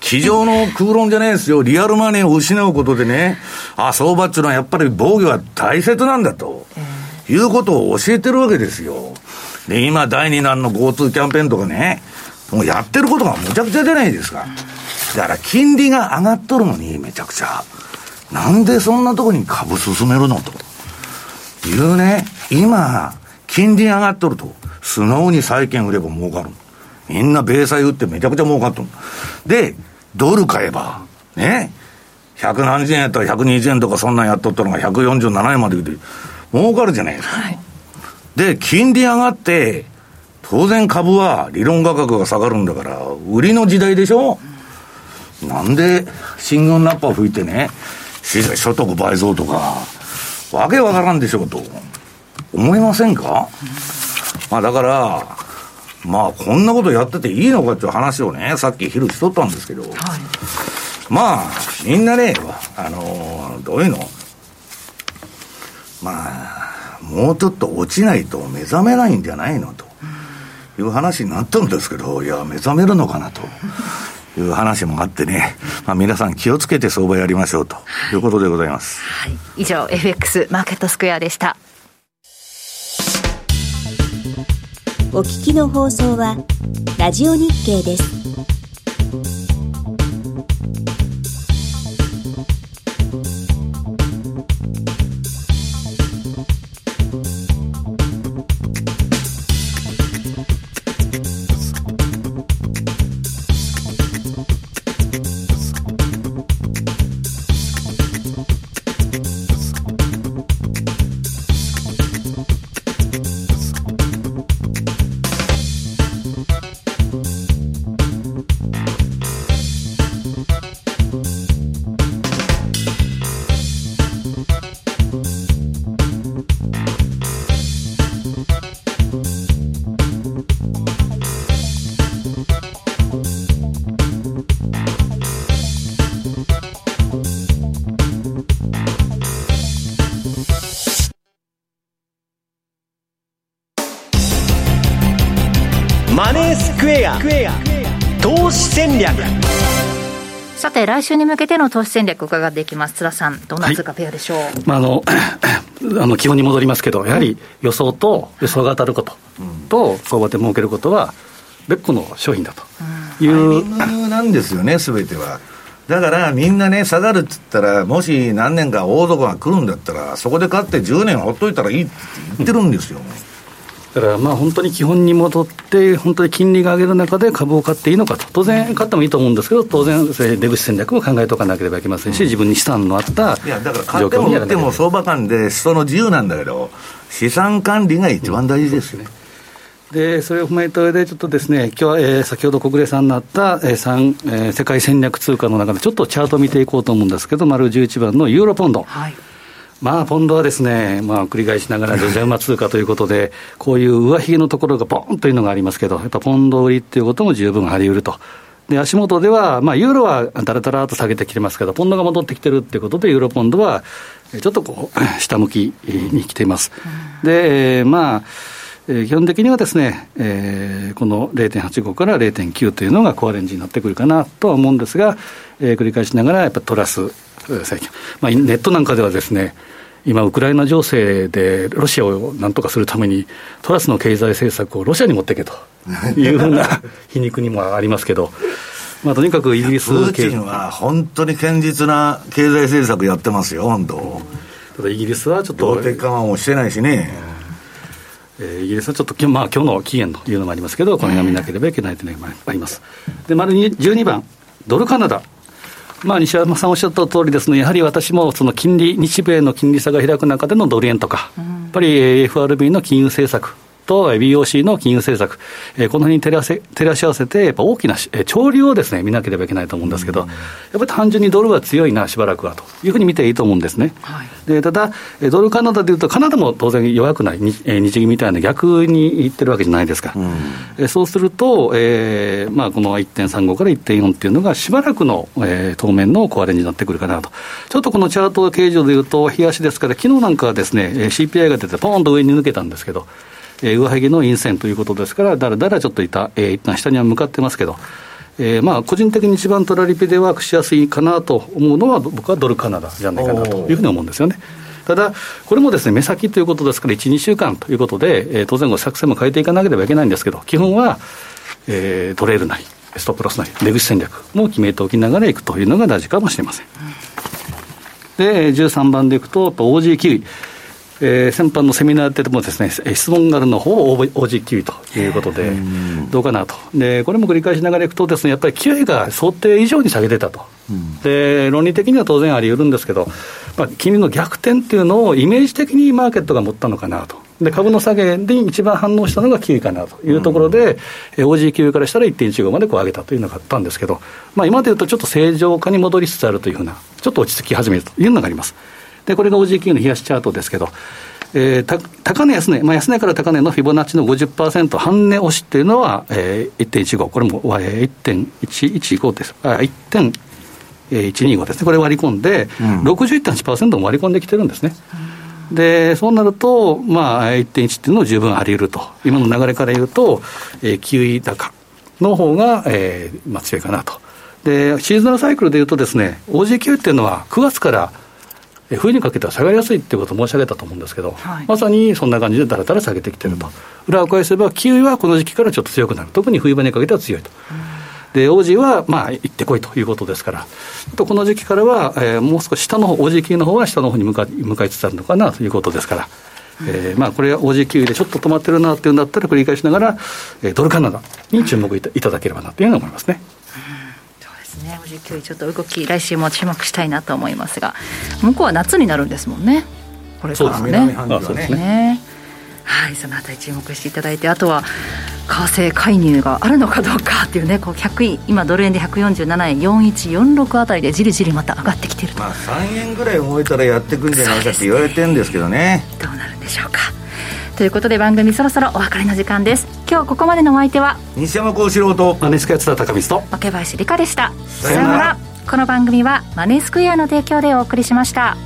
机上の空論じゃないですよ。リアルマネーを失うことでね、あ、相場っていうのはやっぱり防御は大切なんだと、いうことを教えてるわけですよ。で、今第2弾の GoTo キャンペーンとかね、もうやってることがむちゃくちゃじゃないですか。だから金利が上がっとるのにめちゃくちゃ、なんでそんなとこに株進めるのというね、今金利上がっとると素直に債券売れば儲かる、みんな米債売ってめちゃくちゃ儲かっとるで、ドル買えばね、100何十円やったら120円とかそんなんやっとったのが147円までいくと儲かるじゃないですか、はい、で金利上がって当然株は理論価格が下がるんだから売りの時代でしょ、うん、なんで新聞ラッパ吹いてね、所得倍増とかわけわからんでしょうと思いませんか、うん、まあだからこんなことやってていいのかっていう話をね、さっき昼しとったんですけど、はい、みんなね、どういうの、もうちょっと落ちないと目覚めないんじゃないのという話になったんですけど、いや目覚めるのかなという話もあってね、皆さん気をつけて相場やりましょうということでございます、はい、以上 FX マーケットスクエアでした。お聞きの放送はラジオ日経です。投資戦略。さて来週に向けての投資戦略伺っていきます。津田さん、どんな通貨ペアでしょう、はい、基本に戻りますけど、やはり予想と予想が当たることと相場で儲けることは別個の商品だという、タイミングなんですよね、全ては。だからみんなね、下がるって言ったら、もし何年か大底が来るんだったらそこで買って10年ほっといたらいいって言ってるんですよ、うん、だから本当に基本に戻って本当に金利が上げる中で株を買っていいのかと、当然買ってもいいと思うんですけど、当然出口戦略も考えておかなければいけませんし、自分に資産のあった状況に、いやだから買っても売っても相場間でその自由なんだけど、資産管理が一番大事ですよね。でそれを踏まえた上でちょっとですね、今日は先ほど小暮さんのあった世界戦略通貨の中でちょっとチャートを見ていこうと思うんですけど、丸11番のユーロポンド、はい、ポンドはですね、繰り返しながらドル高通貨ということで、こういう上髭のところがポンというのがありますけど、やっぱポンド売りっていうことも十分あり得ると。で足元では、ユーロはだらだらと下げてきてますけど、ポンドが戻ってきてるっていうことで、ユーロポンドはちょっと下向きに来ています。で基本的にはですね、この 0.85 から 0.9 というのがコアレンジになってくるかなとは思うんですが、繰り返しながらやっぱトラス債券、ネットなんかではですね、今ウクライナ情勢でロシアをなんとかするためにトラスの経済政策をロシアに持っていけというふうな皮肉にもありますけど、とにかくイギリスプーチンは本当に堅実な経済政策やってますよ。本当ただイギリスはちょっと量的緩和もしてないしね、イギリスはちょっと、今日の期限というのもありますけど、この辺を見なければいけないというのがあります。で、丸12番、ドルカナダ。西山さんおっしゃった通りですね、やはり私もその金利、日米の金利差が開く中でのドル円とか、やっぱり FRB の金融政策と BOC の金融政策、この辺に照らし合わせて、やっぱ大きな潮流をですね、見なければいけないと思うんですけど、やっぱり単純にドルは強いな、しばらくはというふうに見ていいと思うんですね。はい、でただドルカナダでいうとカナダも当然弱くない、日銀みたいな逆にいってるわけじゃないですか、そうすると、この 1.35 から 1.4 っていうのがしばらくの、当面のコアレンジになってくるかなと。ちょっとこのチャート形状でいうと日足ですから、昨日なんかはですね CPI が出てポーンと上に抜けたんですけど、上髭の陰線ということですから、だらだらちょっと一旦下には向かってますけど、個人的に一番トラリピでワークしやすいかなと思うのは、僕はドルカナダじゃないかなというふうに思うんですよね。ただこれもですね、目先ということですから 1,2 週間ということで、当然作戦も変えていかなければいけないんですけど、基本は、トレールなりストップロスなり出口戦略も決めておきながらいくというのが大事かもしれません。で13番でいくと、やっぱ OG キウイ、先般のセミナーでもですね、質問があるのほぼ OG キウイということで、どうかなと。でこれも繰り返しながらいくとですね、やっぱりキウイが想定以上に下げてたと、で論理的には当然あり得るんですけど、金利の逆転っていうのをイメージ的にマーケットが持ったのかなと。で株の下げに一番反応したのがキウイかなというところで、OG キウイからしたら 1.15 まで上げたというのがあったんですけど、今でいうとちょっと正常化に戻りつつあるというふうな、ちょっと落ち着き始めるというのがあります。でこれが OG キウイの冷やしチャートですけど、高値安値、安値から高値のフィボナッチの 50% 半値押しっていうのは、1.15、 これも 1.115 です、1.125 ですね。これ割り込んで、61.8% も割り込んできてるんですね。でそうなると、1.1 っていうのも十分あり得ると。今の流れから言うと、キウイ高の方が、強いかなと。でシーズナルサイクルでいうとですね、 OG キウイっていうのは9月から冬にかけては下がりやすいということを申し上げたと思うんですけど、まさにそんな感じでだらだら下げてきていると。裏を返せばキウイはこの時期からちょっと強くなる、特に冬場にかけては強いと。でオージーは行ってこいということですから、とこの時期からは、もう少し下の方、オージーキウイの方は下の方に向かいつつあるのかなということですから、これはオージーキウイでちょっと止まってるなというんだったら、繰り返しながら、ドルカナダに注目いただければなというのを思いますね。OGキウイちょっと動き来週も注目したいなと思いますが、向こうは夏になるんですもんね、これからね。そうですね、南半球はね。そうですね。はい、そのあたり注目していただいて、あとは為替介入があるのかどうかっていうね、100円、今ドル円で147円4146あたりでじりじりまた上がってきていると、3円ぐらい動いたらやってくんじゃないかって言われてるんですけどね、どうなるんでしょうか。ということで番組そろそろお別れの時間です。今日ここまでのお相手は西山幸四郎とマネースクエア津田高光と若林理香でした。さようなら。この番組はマネースクエアの提供でお送りしました。